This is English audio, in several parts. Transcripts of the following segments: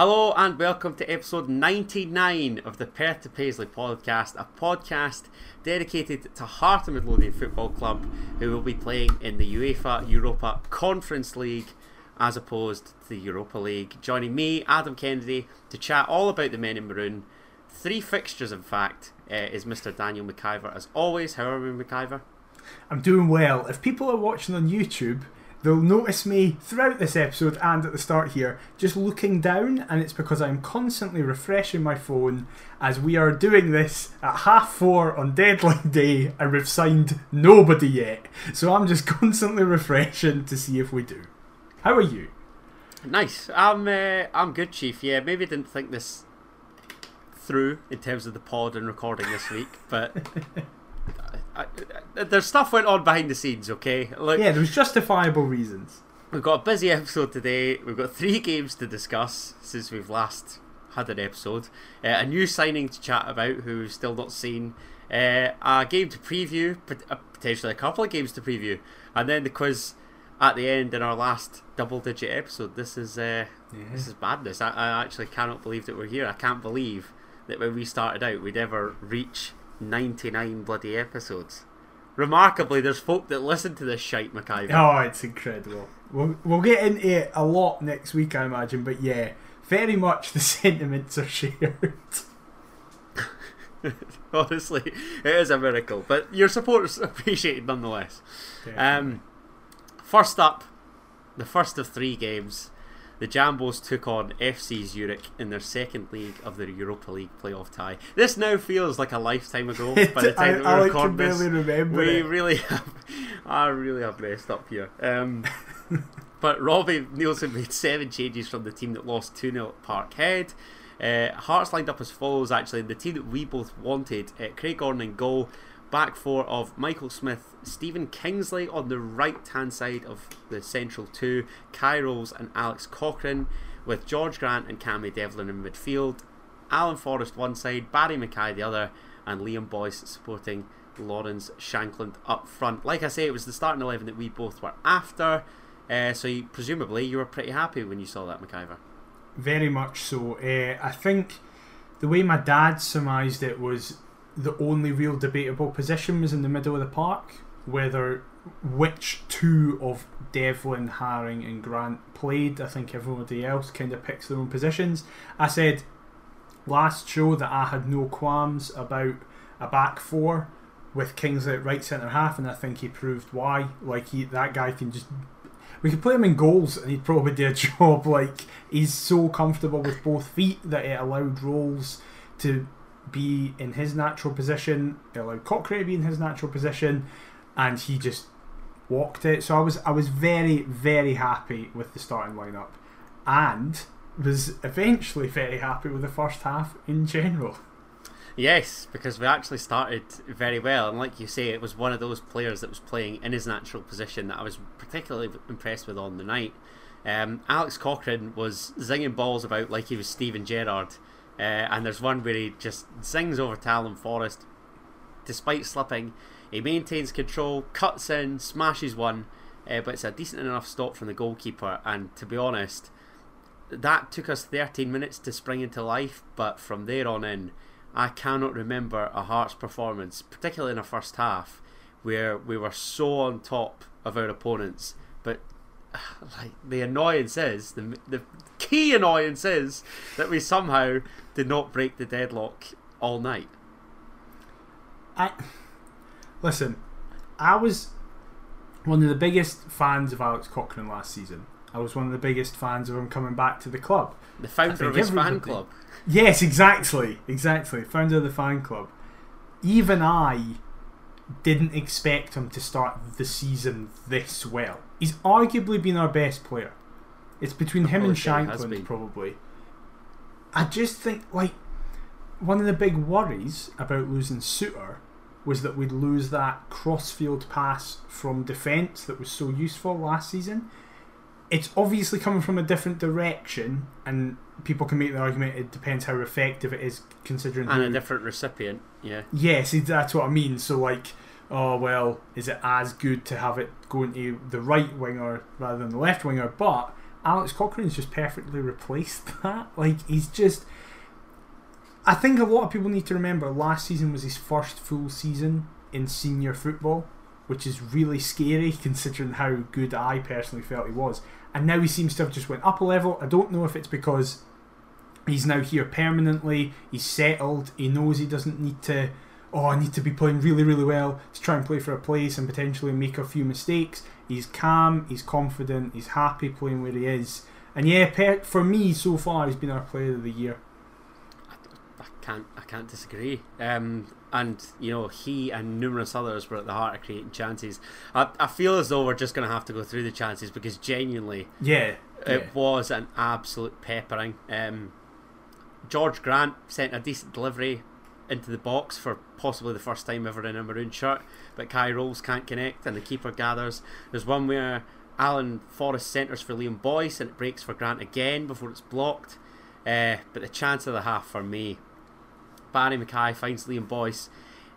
Hello and welcome to episode 99 of the Perth to Paisley podcast, a podcast dedicated to Heart of Midlothian Football Club, who will be playing in the UEFA Europa Conference League as opposed to the Europa League. Joining me, Adam Kennedy, to chat all about the men in maroon, three fixtures in fact, is Mr Daniel McIver. As always, how are we, McIver? I'm doing well. If people are watching on YouTube, they'll notice me throughout this episode and at the start here, just looking down, and it's because I'm constantly refreshing my phone as we are doing this at 4:30 on deadline day and we've signed nobody yet. So I'm just constantly refreshing to see if we do. How are you? Nice. I'm good, Chief. Yeah, maybe I didn't think this through in terms of the pod and recording this week, but... There's stuff went on behind the scenes, okay? Like, yeah, there's justifiable reasons. We've got a busy episode today. We've got three games to discuss since we've last had an episode. A new signing to chat about who we've still not seen. A game to preview, potentially a couple of games to preview. And then the quiz at the end in our last double-digit episode. This is madness. I actually cannot believe that we're here. I can't believe that when we started out, we'd ever reach 99 bloody episodes. Remarkably, there's folk that listen to this shite, McIver. Oh, it's incredible. We'll get into it a lot next week, I imagine, but yeah, very much the sentiments are shared. Honestly, it is a miracle, but your support is appreciated nonetheless. First up, the first of three games, the Jambos took on FC Zurich in their second leg of their Europa League playoff tie. This now feels like a lifetime ago by the time that we record this. I can barely remember it. I really have messed up here. But Robbie Neilson made 7 changes from the team that lost 2-0 at Parkhead. Hearts lined up as follows, actually. The team that we both wanted, Craig Gordon in goal, back four of Michael Smith, Stephen Kingsley on the right-hand side of the central two, Kye Rowles and Alex Cochrane, with George Grant and Cammy Devlin in midfield, Alan Forrest one side, Barrie McKay the other, and Liam Boyce supporting Lawrence Shankland up front. Like I say, it was the starting 11 that we both were after, so presumably you were pretty happy when you saw that, McIver. Very much so. I think the way my dad surmised it was the only real debatable position was in the middle of the park, which two of Devlin, Haring and Grant played. I think everybody else kind of picks their own positions. I said last show that I had no qualms about a back four with Kingsley at right centre half, and I think he proved why. Like, that guy can just... we could play him in goals and he'd probably do a job. Like, he's so comfortable with both feet that it allowed Rowles to be in his natural position, it allowed Cochrane to be in his natural position, and he just walked it. So I was very, very happy with the starting lineup, and was eventually very happy with the first half in general. Yes, because we actually started very well, and like you say, it was one of those players that was playing in his natural position that I was particularly impressed with on the night. Alex Cochrane was zinging balls about like he was Steven Gerrard. And there's one where he just zings over Alan Forrest. Despite slipping, he maintains control, cuts in, smashes one, but it's a decent enough stop from the goalkeeper. And to be honest, that took us 13 minutes to spring into life, but from there on in, I cannot remember a Hearts performance, particularly in the first half, where we were so on top of our opponents. But like, the annoyance is, the key annoyance is that we somehow did not break the deadlock all night. I was one of the biggest fans of Alex Cochrane last season. I was one of the biggest fans of him coming back to the club. The founder of his fan club. Yes, exactly. Founder of the fan club. Even I didn't expect him to start the season this well. He's arguably been our best player. It's between him and Shankland, probably. I just think, like, one of the big worries about losing Suter was that we'd lose that cross-field pass from defence that was so useful last season. It's obviously coming from a different direction, and people can make the argument it depends how effective it is considering... and a different recipient, yeah. Yes, that's what I mean. So, like... oh, well, is it as good to have it going to the right winger rather than the left winger? But Alex Cochrane's just perfectly replaced that. Like, he's just... I think a lot of people need to remember last season was his first full season in senior football, which is really scary considering how good I personally felt he was. And now he seems to have just went up a level. I don't know if it's because he's now here permanently, he's settled, he knows he doesn't need to... oh, I need to be playing really, really well to try and play for a place and potentially make a few mistakes. He's calm, he's confident, he's happy playing where he is. And yeah, for me so far, he's been our player of the year. I can't disagree. And you know, he and numerous others were at the heart of creating chances. I feel as though we're just going to have to go through the chances because genuinely, it was an absolute peppering. George Grant sent a decent delivery into the box for possibly the first time ever in a maroon shirt, but Kye Rowles can't connect and the keeper gathers. There's one where Alan Forrest centres for Liam Boyce and it breaks for Grant again before it's blocked. But the chance of the half for me, Barrie McKay finds Liam Boyce.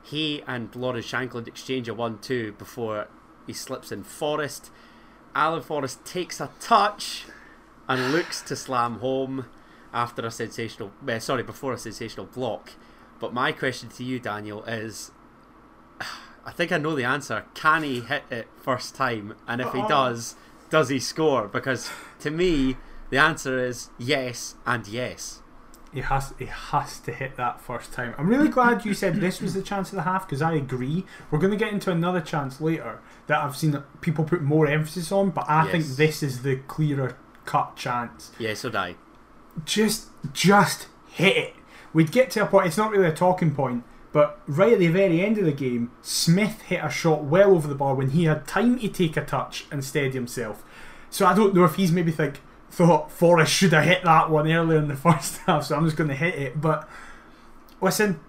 He and Lawrence Shankland exchange a 1-2 before he slips in Forrest. Alan Forrest takes a touch and looks to slam home after a sensational... before a sensational block. But my question to you, Daniel, is, I think I know the answer. Can he hit it first time? And if he does he score? Because to me, the answer is yes and yes. He has to hit that first time. I'm really glad you said this was the chance of the half, because I agree. We're going to get into another chance later that I've seen people put more emphasis on, but I think this is the clearer cut chance. Yes, or I. Just hit it. We'd get to a point, it's not really a talking point, but right at the very end of the game, Smith hit a shot well over the bar when he had time to take a touch and steady himself. So I don't know if he's maybe thought Forrest should have hit that one earlier in the first half, so I'm just going to hit it. But listen,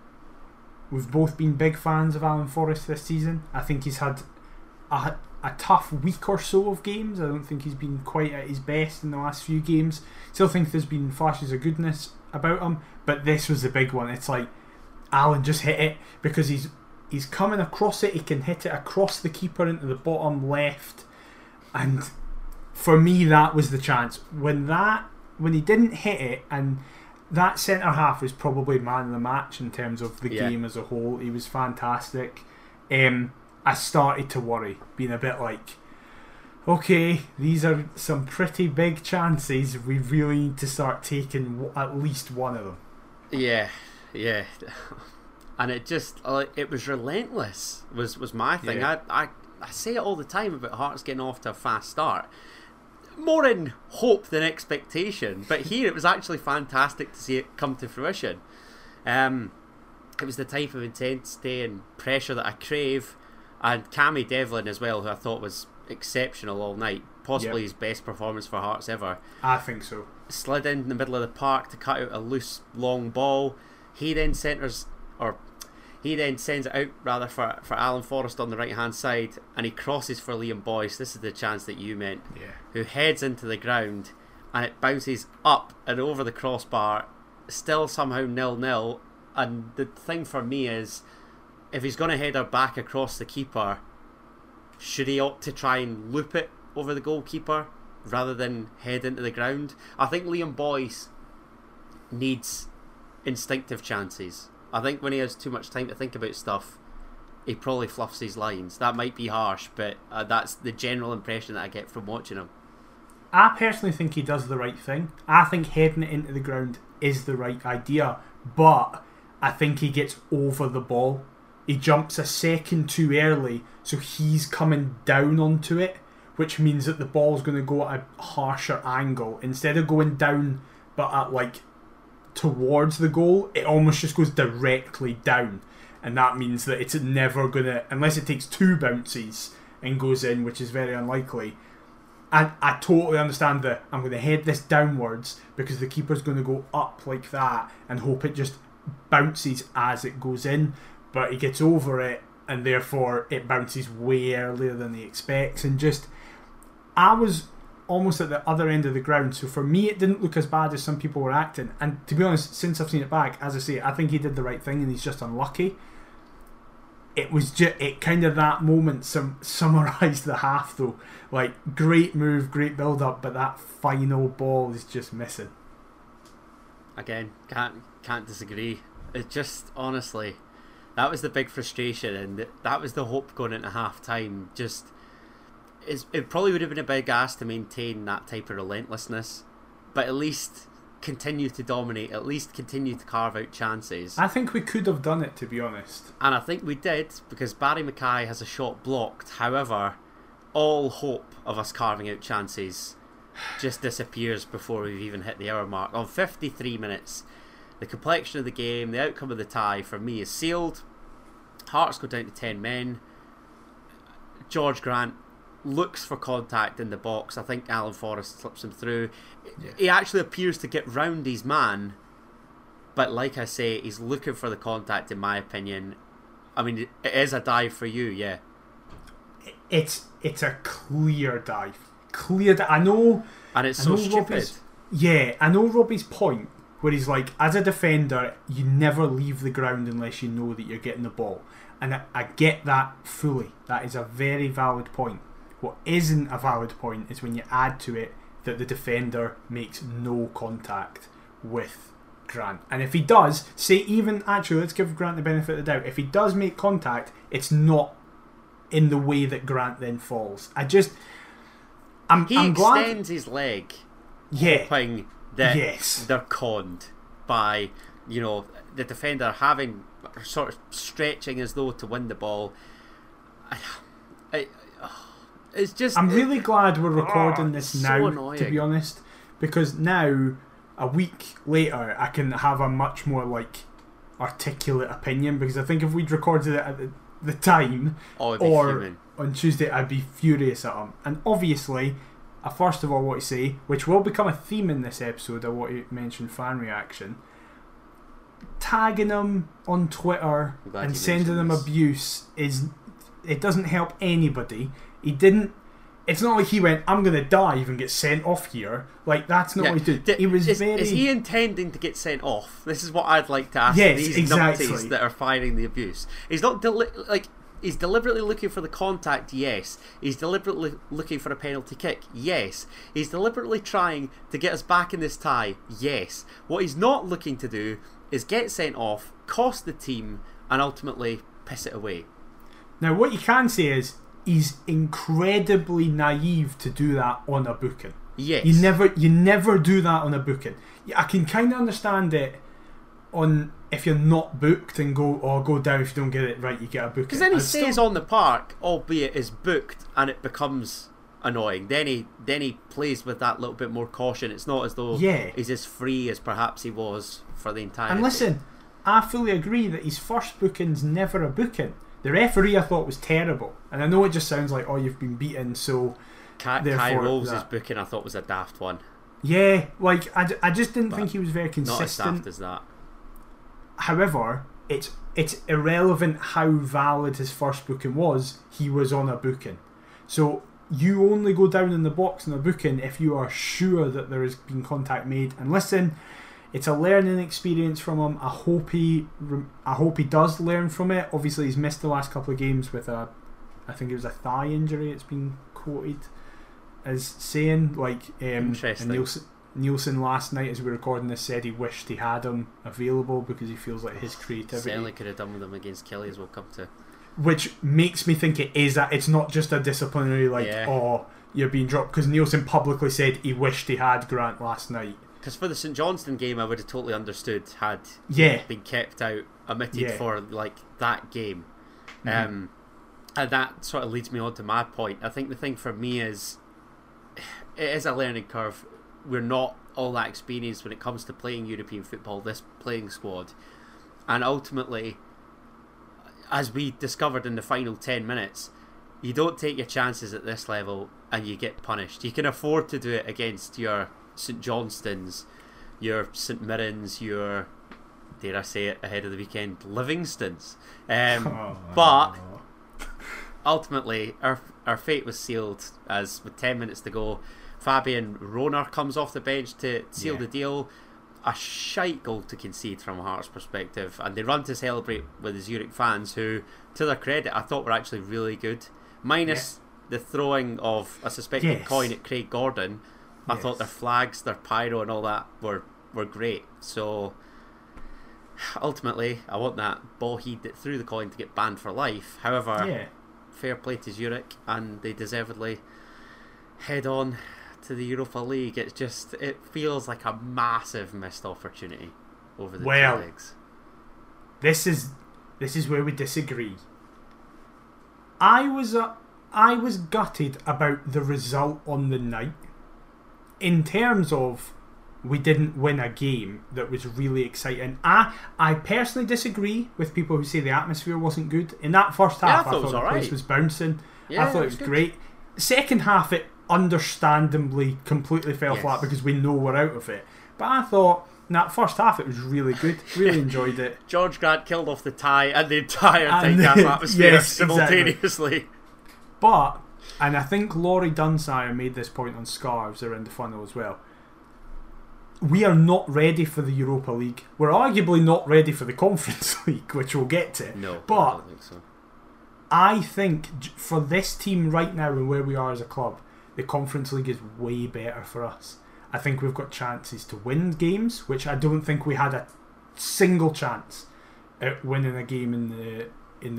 we've both been big fans of Alan Forrest this season. I think he's had a tough week or so of games. I don't think he's been quite at his best in the last few games. Still think there's been flashes of goodness about him, but this was the big one. It's like, Alan, just hit it, because he's coming across it. He can hit it across the keeper into the bottom left, and for me that was the chance. When he didn't hit it, and that centre half was probably man of the match in terms of the game as a whole. He was fantastic. I started to worry, being a bit like, okay, these are some pretty big chances. We really need to start taking at least one of them. Yeah, and it just was relentless. Was my thing. Yeah. I say it all the time about Hearts getting off to a fast start, more in hope than expectation. But here it was actually fantastic to see it come to fruition. It was the type of intensity and pressure that I crave, and Cammy Devlin as well, who I thought was exceptional all night, possibly his best performance for Hearts ever. I think so. Slid in the middle of the park to cut out a loose long ball. He then sends it out rather for Alan Forrest on the right hand side, and he crosses for Liam Boyce. This is the chance that you meant, who heads into the ground, and it bounces up and over the crossbar. Still somehow 0-0, and the thing for me is, if he's going to head her back across the keeper, should he opt to try and loop it over the goalkeeper rather than head into the ground? I think Liam Boyce needs instinctive chances. I think when he has too much time to think about stuff, he probably fluffs his lines. That might be harsh, but that's the general impression that I get from watching him. I personally think he does the right thing. I think heading it into the ground is the right idea, but I think he gets over the ball. He jumps a second too early, so he's coming down onto it, which means that the ball's going to go at a harsher angle. Instead of going down, but at towards the goal, it almost just goes directly down. And that means that it's never going to, unless it takes two bounces and goes in, which is very unlikely. And I totally understand that I'm going to head this downwards because the keeper's going to go up like that and hope it just bounces as it goes in. But he gets over it, and therefore it bounces way earlier than he expects. And just, I was almost at the other end of the ground, so for me it didn't look as bad as some people were acting. And to be honest, since I've seen it back, as I say, I think he did the right thing, and he's just unlucky. it was just, it kind of, that moment summarised the half though. Like, great move, great build up, but that final ball is just missing. Again, can't disagree. It just, honestly, that was the big frustration, and that was the hope going into half time. Just, it probably would have been a big ask to maintain that type of relentlessness, but at least continue to dominate, at least continue to carve out chances. I think we could have done it, to be honest. And I think we did, because Barrie McKay has a shot blocked. However, all hope of us carving out chances just disappears before we've even hit the hour mark. On 53 minutes, the complexion of the game, the outcome of the tie for me is sealed. Hearts go down to 10 men. George Grant looks for contact in the box. I think Alan Forrest slips him through. Yeah. He actually appears to get round his man, but like I say, he's looking for the contact, in my opinion. I mean, it is a dive for you, yeah. It's a clear dive. Clear dive. I know. And it's so stupid. I know Robbie's point, where he's like, as a defender, you never leave the ground unless you know that you're getting the ball. And I get that fully. That is a very valid point. What isn't a valid point is when you add to it that the defender makes no contact with Grant. And if he does, say, even, actually, let's give Grant the benefit of the doubt. If he does make contact, it's not in the way that Grant then falls. He extends his leg, hoping that they're conned by, you know, the defender having, sort of stretching as though to win the ball. It's just, I'm really glad we're recording this now, so to be honest, because now, a week later, I can have a much more, like, articulate opinion, because I think if we'd recorded it at the time, or on Tuesday, I'd be furious at him. And obviously, I first of all want to say, which will become a theme in this episode, I want to mention fan reaction. Tagging him on Twitter and sending him abuse it doesn't help anybody. He didn't. It's not like he went, I'm going to dive and get sent off here. Like, that's not what he did. He was very... Is he intending to get sent off? This is what I'd like to ask these numpties that are firing the abuse. He's not he's deliberately looking for the contact, yes. He's deliberately looking for a penalty kick, yes. He's deliberately trying to get us back in this tie, yes. What he's not looking to do is get sent off, cost the team, and ultimately piss it away. Now, what you can say is, he's incredibly naive to do that on a booking. Yes. You never do that on a booking. I can kind of understand it on if you're not booked and go down, if you don't get it right, you get a booking. Because then he stays on the park, albeit is booked, and it becomes annoying. Then he plays with that little bit more caution. It's not as though he's as free as perhaps he was for the entire. And listen, I fully agree that his first booking's never a booking. The referee, I thought, was terrible. And I know it just sounds like, oh, you've been beaten, so... Kye Rowles' booking, I thought, was a daft one. Yeah, like, I just didn't think he was very consistent. Not as daft as that. However, it's irrelevant how valid his first booking was. He was on a booking. So you only go down in the box in a booking if you are sure that there has been contact made. And listen... It's a learning experience from him. I hope he does learn from it. Obviously, he's missed the last couple of games with a, I think it was a thigh injury. It's been quoted as saying, like, interesting. Neilson last night, as we were recording this, said he wished he had him available because he feels like his creativity certainly could have done with him against Kelly, as we'll come to. Which makes me think it is that it's not just a disciplinary you're being dropped, because Neilson publicly said he wished he had Grant last night. Because for the St Johnstone game, I would have totally understood had been kept out, omitted for like that game. Mm-hmm. And that sort of leads me on to my point. I think the thing for me is, it is a learning curve. We're not all that experienced when it comes to playing European football, this playing squad. And ultimately, as we discovered in the final 10 minutes, you don't take your chances at this level and you get punished. You can afford to do it against your... St Johnstone's, your St Mirren's, your, dare I say it ahead of the weekend, Livingston's. But ultimately, our fate was sealed as with 10 minutes to go, Fabian Rohner comes off the bench to seal the deal. a shite goal to concede from Hearts' perspective, and they run to celebrate with the Zurich fans, who, to their credit, I thought were actually really good, minus the throwing of a suspected coin at Craig Gordon. I thought their flags, their pyro and all that were great. So ultimately, I want that Ball-heed that threw the coin to get banned for life. However, fair play to Zurich, and they deservedly head on to the Europa League. It's just, it feels like a massive missed opportunity over the two legs. This is where we disagree. I was gutted about the result on the night, in terms of we didn't win a game that was really exciting. I personally disagree with people who say the atmosphere wasn't good. In that first half, I thought the place was bouncing. Yeah, I thought it was great. Second half, it understandably completely fell flat because we know we're out of it. But I thought in that first half, it was really good. Really enjoyed it. George Grant killed off the tie and the entire time-gap atmosphere simultaneously. Exactly. But, and I think Laurie Dunsire made this point on Scarves around the funnel as well, we are not ready for the Europa League. We're arguably not ready for the Conference League, which we'll get to. No, but I don't think so. I think for this team right now and where we are as a club, the Conference League is way better for us. I think we've got chances to win games, which I don't think we had a single chance at winning a game in the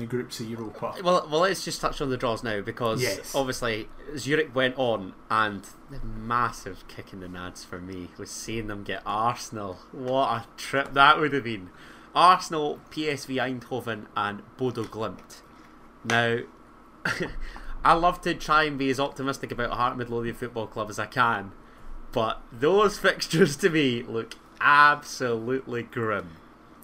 groups of Europa. Well, let's just touch on the draws now, because obviously Zurich went on, and the massive kick in the nads for me was seeing them get Arsenal. What a trip that would have been. Arsenal, PSV Eindhoven and Bodo Glimt. Now, I love to try and be as optimistic about Heart Midlothian Football Club as I can, but those fixtures to me look absolutely grim.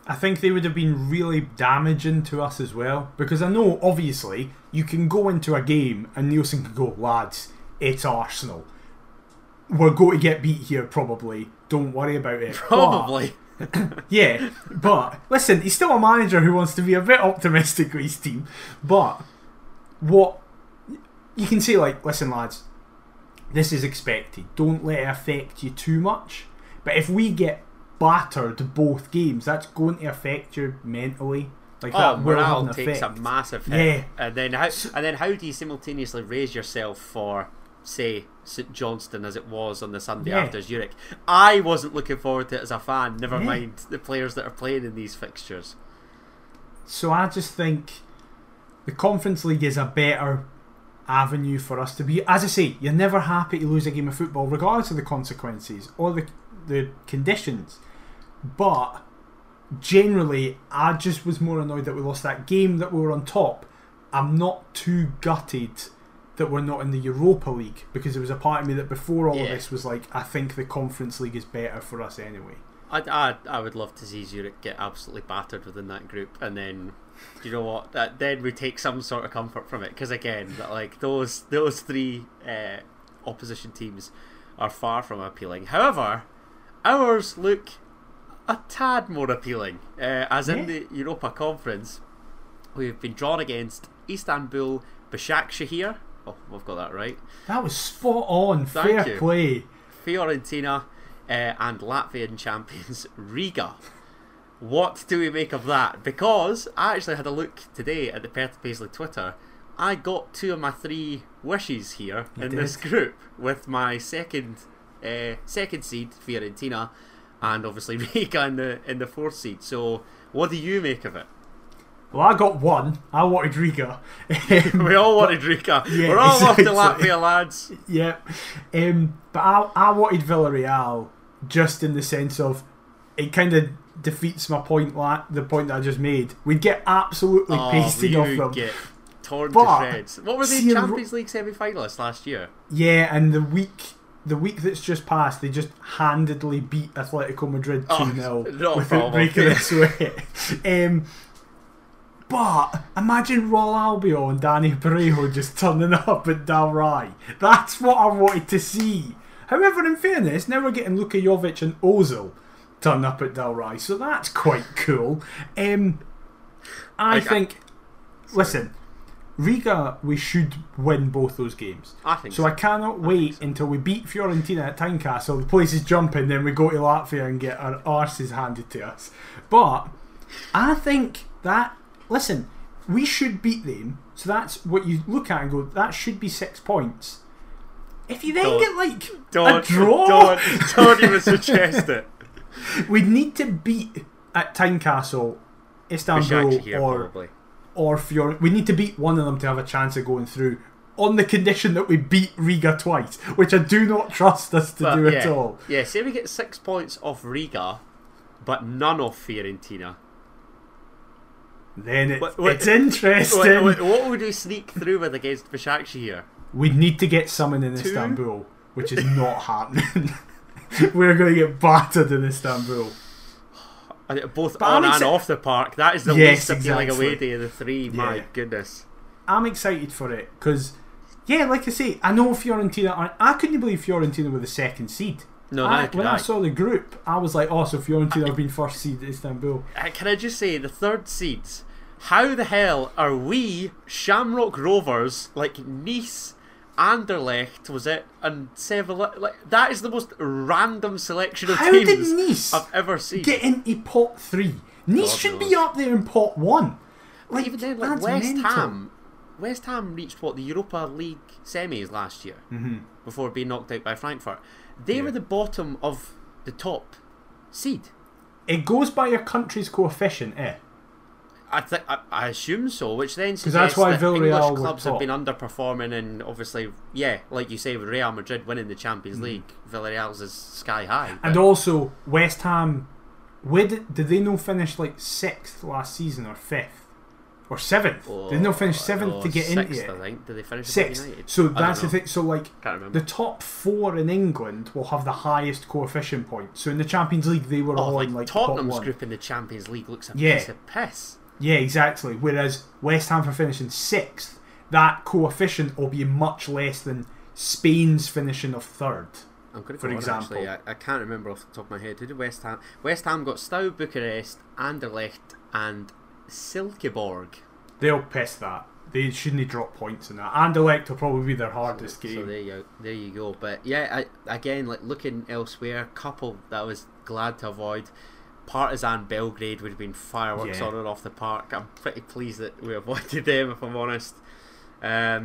I think they would have been really damaging to us as well, because I know, obviously, you can go into a game and Neilson can go, lads, it's Arsenal. We're going to get beat here, probably. Don't worry about it. Probably. But, but listen, he's still a manager who wants to be a bit optimistic with his team, but what you can say, like, listen, lads, this is expected. Don't let it affect you too much, but if we get battered both games, that's going to affect you mentally. Like, that morale takes a massive hit. Yeah. And then how do you simultaneously raise yourself for, say, St Johnstone as it was on the Sunday after Zurich? I wasn't looking forward to it as a fan, never mind the players that are playing in these fixtures. So I just think the Conference League is a better avenue for us to be. As I say, you're never happy to lose a game of football, regardless of the consequences or the conditions. But generally, I just was more annoyed that we lost that game, that we were on top. I'm not too gutted that we're not in the Europa League, because there was a part of me that before all of this was like, I think the Conference League is better for us anyway. I would love to see Zurich get absolutely battered within that group, and then, you know what, then we take some sort of comfort from it, because again, like, those three opposition teams are far from appealing. However, ours look a tad more appealing, as in the Europa Conference, we've been drawn against Istanbul Başakşehir. Oh, we've got that right. That was spot on. Fair play. Fiorentina and Latvian champions Riga. What do we make of that? Because I actually had a look today at the Perth to Paisley Twitter. I got two of my three wishes here this group, with my second seed Fiorentina, and obviously Riga in the fourth seed. So what do you make of it? Well, I got one. I wanted Riga. We all wanted Riga. Yeah, we're all off to Latvia, lads. Yep. But I wanted Villarreal, just in the sense of it kind of defeats my point, like the point that I just made. We'd get absolutely pasted off them. Get torn to shreds. What were they, Champions League semi-finalists last year? Yeah, and the week that's just passed, they just handedly beat Atletico Madrid 2-0 without breaking a sweat. But imagine Raul Albiol and Danny Parejo just turning up at Dalry. That's what I wanted to see. However, in fairness, now we're getting Luka Jovic and Ozil turn up at Dalry, so that's quite cool. I think, listen, Riga, we should win both those games. I think so. I cannot wait until we beat Fiorentina at Tynecastle, the place is jumping, then we go to Latvia and get our arses handed to us. But I think that, listen, we should beat them. So that's what you look at and go, that should be 6 points. If you then get like a draw, don't even suggest it. We'd need to beat at Tynecastle, Istanbul, or Fiorentina. We need to beat one of them to have a chance of going through, on the condition that we beat Riga twice, which I do not trust us to do at all. Yeah, say we get 6 points off Riga, but none off Fiorentina. Then it's interesting. What would we sneak through with against Başakşehir here? We'd need to get someone in Istanbul, which is not happening. We're going to get battered in Istanbul. Both on and off the park. That is the least appealing away day of the three. My goodness. I'm excited for it because, yeah, like I say, I know Fiorentina aren't. I couldn't believe Fiorentina were the second seed. No, I saw the group, I was like, oh, so Fiorentina have been first seed at Istanbul. Can I just say, the third seeds, how the hell are we, Shamrock Rovers, like Nice, Anderlecht, was it, and Sevilla? Like, that is the most random selection of teams did Nice I've ever seen. Get into pot three. Nice should be up there in pot one. Like, even then, like West Ham reached the Europa League semis last year before being knocked out by Frankfurt. They were the bottom of the top seed. It goes by your country's coefficient, eh? I assume so, which then suggests that's why that English clubs have been underperforming, and obviously, yeah, like you say, with Real Madrid winning the Champions League, Villarreal's is sky high. And also, West Ham, did they not finish like 6th last season, or 5th? Or 7th? Did they not finish 7th to get into it? 6th, I think. Did they finish 6th? So that's the thing. So, like, the top 4 in England will have the highest coefficient point. So in the Champions League, they were all in, like, Tottenham's group in the Champions League looks a piece of piss. Yeah, exactly. Whereas West Ham for finishing 6th, that coefficient will be much less than Spain's finishing of 3rd. I'm going to go example. I can't remember off the top of my head. Who did West Ham? West Ham got Steaua Bucharest, Anderlecht, and Silkeborg. They'll piss that. They shouldn't drop points in that. Anderlecht will probably be their hardest game. So there you go. But yeah, again, like looking elsewhere, couple that I was glad to avoid. Partizan Belgrade would have been fireworks on and off the park. I'm pretty pleased that we avoided them, if I'm honest. Yeah,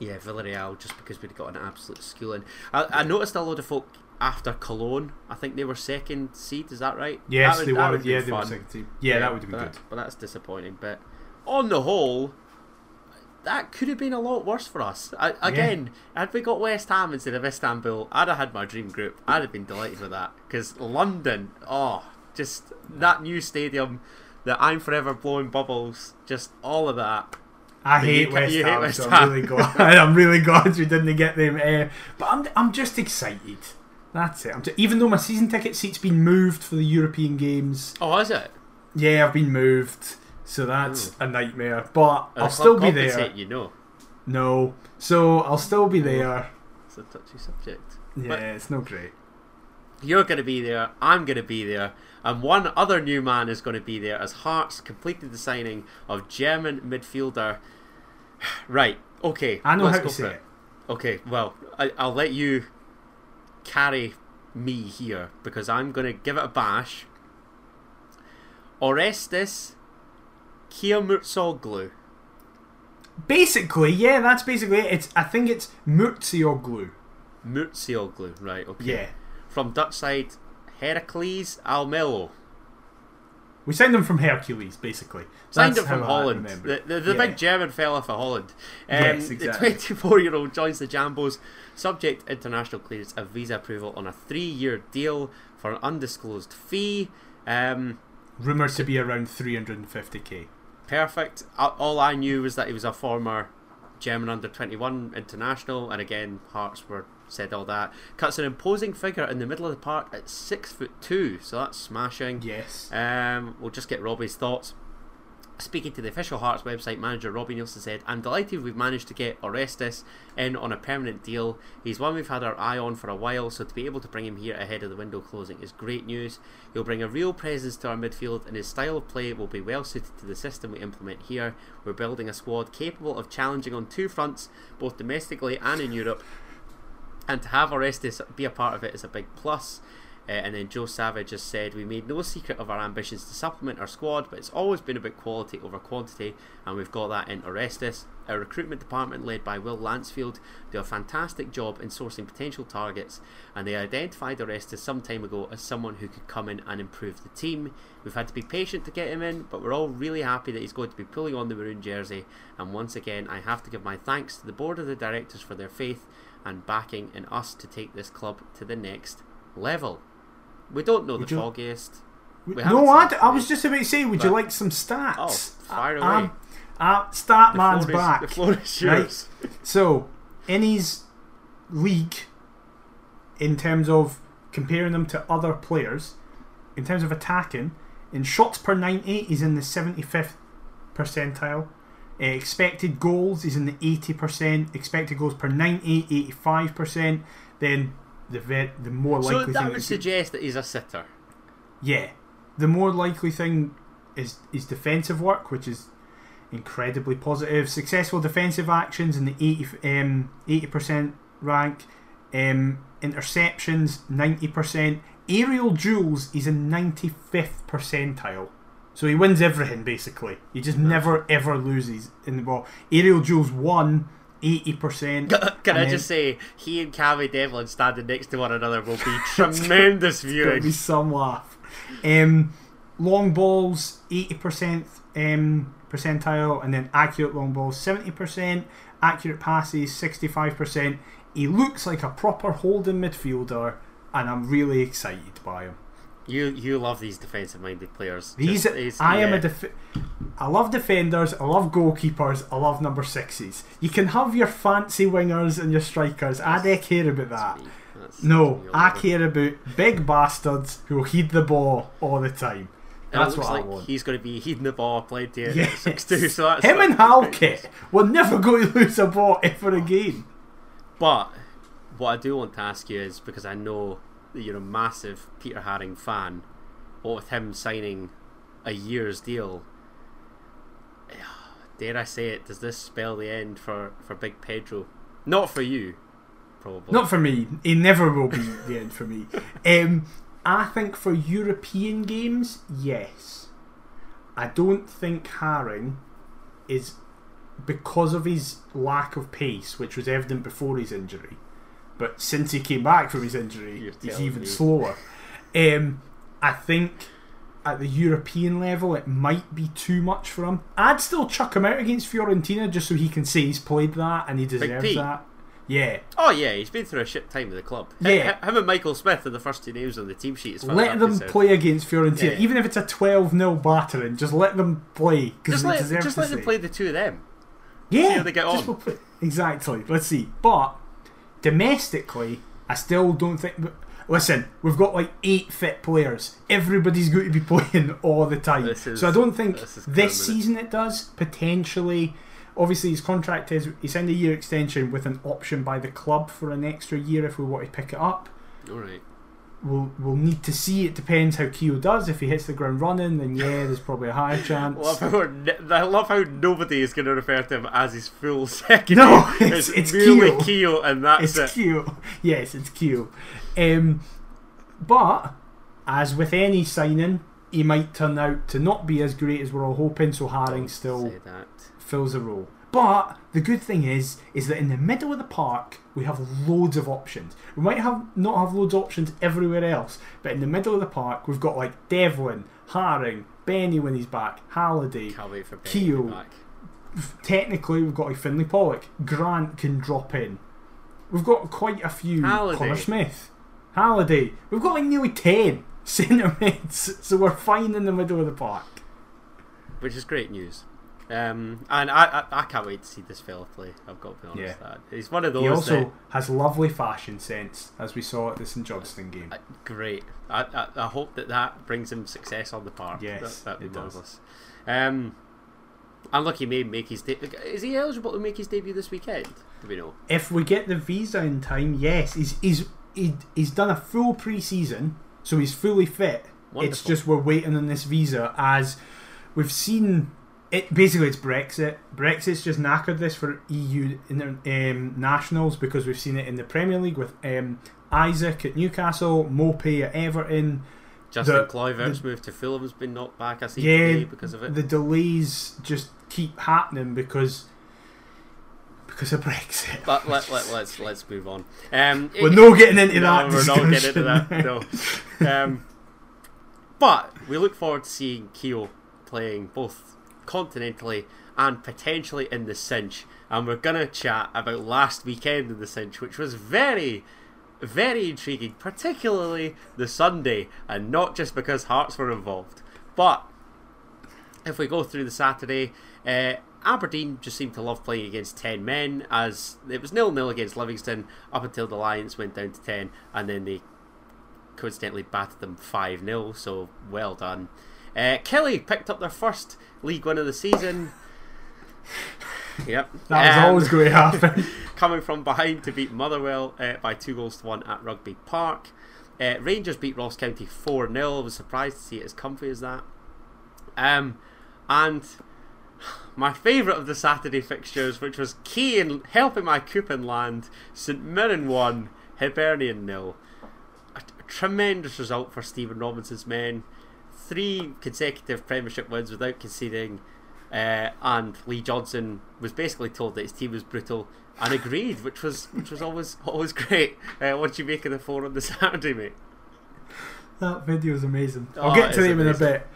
Villarreal, just because we'd got an absolute schooling. I noticed a lot of folk after Cologne. I think they were second seed, is that right? Yes, that would, they were second seed. Yeah, that would have been good. But that's disappointing. But on the whole, that could have been a lot worse for us. Had we got West Ham instead of Istanbul, I'd have had my dream group. I'd have been delighted with that. Because London, just that new stadium, that I'm forever blowing bubbles, just all of that. I hate West Ham. I'm really glad we didn't get them. But I'm just excited. That's it. Even though my season ticket seat's been moved for the European games. Oh, is it? Yeah, I've been moved. So that's a nightmare. But I'll still be there. No. So I'll still be there. It's a touchy subject. Yeah, but it's not great. You're going to be there. I'm going to be there. And one other new man is going to be there as Hearts completed the signing of German midfielder. Right. Okay. I know how to say it. Okay. Well, I'll let you carry me here because I'm going to give it a bash. Orestes Murtsoglu. Basically, yeah, that's basically it. I think it's Murtsoglu. Murtsoglu, right, okay. Yeah. From Dutch side, Heracles Almelo. We signed him from Hercules, basically. Signed him from Holland. The big German fella for Holland. Yes, exactly. The 24-year-old joins the Jambos, subject international clearance and visa approval on a 3-year deal for an undisclosed fee. Rumoured to be around 350k. Perfect. All I knew was that he was a former German under-21 international, and again, Hearts were said all that. Cuts an imposing figure in the middle of the park at 6'2", so that's smashing. Yes. We'll just get Robbie's thoughts. Speaking to the official Hearts website, manager Robbie Neilson said, "I'm delighted we've managed to get Orestes in on a permanent deal. He's one we've had our eye on for a while, so to be able to bring him here ahead of the window closing is great news. He'll bring a real presence to our midfield, and his style of play will be well suited to the system we implement here. We're building a squad capable of challenging on two fronts, both domestically and in Europe, and to have Orestes be a part of it is a big plus." And then Joe Savage has said, "We made no secret of our ambitions to supplement our squad, but it's always been about quality over quantity, and we've got that in Orestes. Our recruitment department, led by Will Lansfield, do a fantastic job in sourcing potential targets, and they identified Orestes some time ago as someone who could come in and improve the team. We've had to be patient to get him in, but we're all really happy that he's going to be pulling on the maroon jersey, and once again I have to give my thanks to the board of the directors for their faith and backing in us to take this club to the next level." We don't know the foggiest. No, I was just about to say, would you like some stats? Oh, fire away. Stat man's back. The floor is yours. Right? So, in his league, in terms of comparing them to other players, in terms of attacking, in shots per 98, he's in the 75th percentile. Expected goals, he's in the 80%. Expected goals per 98, 85%. Then... the more likely thing would suggest that he's a sitter. Yeah, the more likely thing is defensive work, which is incredibly positive. Successful defensive actions in the 80% rank. Interceptions 90%. Aerial duels is in 95th percentile. So he wins everything basically. He just never ever loses in the ball. Aerial duels won 80%. Can I just say, he and Cammy Devlin standing next to one another will be tremendous viewing. It'll be some laugh. Long balls, 80% percentile, and then accurate long balls, 70%. Accurate passes, 65%. He looks like a proper holding midfielder, and I'm really excited by him. You love these defensive-minded players. I love defenders, I love goalkeepers, I love number sixes. You can have your fancy wingers and your strikers. I don't care about that. No, I care about big bastards who heed the ball all the time. That's what I want. He's going to be heeding the ball plenty at 6'2", so that's him and Halkett. We're never going to lose a ball ever again. But what I do want to ask you is, because I know you're a massive Peter Haring fan, what with him signing a year's deal, dare I say it, does this spell the end for Big Pedro? Not for you, probably. Not for me. It never will be the end for me. I think for European games, yes. I don't think Haring is, because of his lack of pace, which was evident before his injury, but since he came back from his injury, he's even slower. I think at the European level, it might be too much for him. I'd still chuck him out against Fiorentina just so he can say he's played that and he deserves that. Yeah. Oh yeah, he's been through a shit time with the club. Yeah. Him and Michael Smith are the first two names on the team sheet. Let them play against Fiorentina, even if it's a 12-0 battering. Just let them play, because they deserve to. Just let them play the two of them. Yeah. See how they get on. Exactly. Let's see. But domestically, I still don't think... Listen, we've got like 8 fit players. Everybody's going to be playing all the time. So I don't think this season it does. Potentially, obviously his contract is... He signed a year extension with an option by the club for an extra year if we want to pick it up. All right. We'll need to see. It depends how Keogh does. If he hits the ground running, then yeah, there's probably a higher chance. I love how nobody is going to refer to him as his full second. No, it's merely Keogh, and that's it. It's Keogh. Yes, it's Keogh. But as with any signing, he might turn out to not be as great as we're all hoping. So Haring still fills a role. But the good thing is that in the middle of the park, we have loads of options. We might not have loads of options everywhere else, but in the middle of the park, we've got like Devlin, Haring, Benny when he's back, Halliday, Keogh. Technically, we've got like Finlay Pollock. Grant can drop in. We've got quite a few. Connor Smith. Halliday. We've got like nearly 10 centre mids, so we're fine in the middle of the park. Which is great news. And I can't wait to see this fella play. I've got to be honest. Yeah. He's one of those. He also has lovely fashion sense, as we saw at the St Johnstone game. Great. I hope that brings him success on the park. Yes, that'd be marvellous. I'm lucky he may make his debut. Is he eligible to make his debut this weekend? Do we know? If we get the visa in time, yes. He's done a full pre-season, so he's fully fit. Wonderful. It's just we're waiting on this visa, as we've seen. Basically, it's Brexit. Brexit's just knackered this for EU nationals, because we've seen it in the Premier League with Isaac at Newcastle, Mopey at Everton. Justin Kluivert's move to Fulham has been knocked back, I see, today because of it. The delays just keep happening because of Brexit. But let's move on. We're not getting into that. We're not getting into that. No. But we look forward to seeing Keogh playing both continentally and potentially in the cinch, and we're going to chat about last weekend in the cinch, which was very, very intriguing, particularly the Sunday, and not just because Hearts were involved. But if we go through the Saturday, Aberdeen just seemed to love playing against 10 men, as it was 0-0 against Livingston up until the Lions went down to 10, and then they coincidentally battered them 5-0, so well done. Kelly picked up their first league win of the season. Yep, that was always going to happen. Coming from behind to beat Motherwell by 2-1 at Rugby Park. Rangers beat Ross County 4-0. I was surprised to see it as comfy as that. And my favourite of the Saturday fixtures, which was key in helping my coupon land, St Mirren 1, Hibernian 0. A tremendous result for Stephen Robinson's men. 3 consecutive Premiership wins without conceding, and Lee Johnson was basically told that his team was brutal and agreed, which was always great. What do you make of the 4 on the Saturday, mate? That video is amazing. I'll get to them in a bit.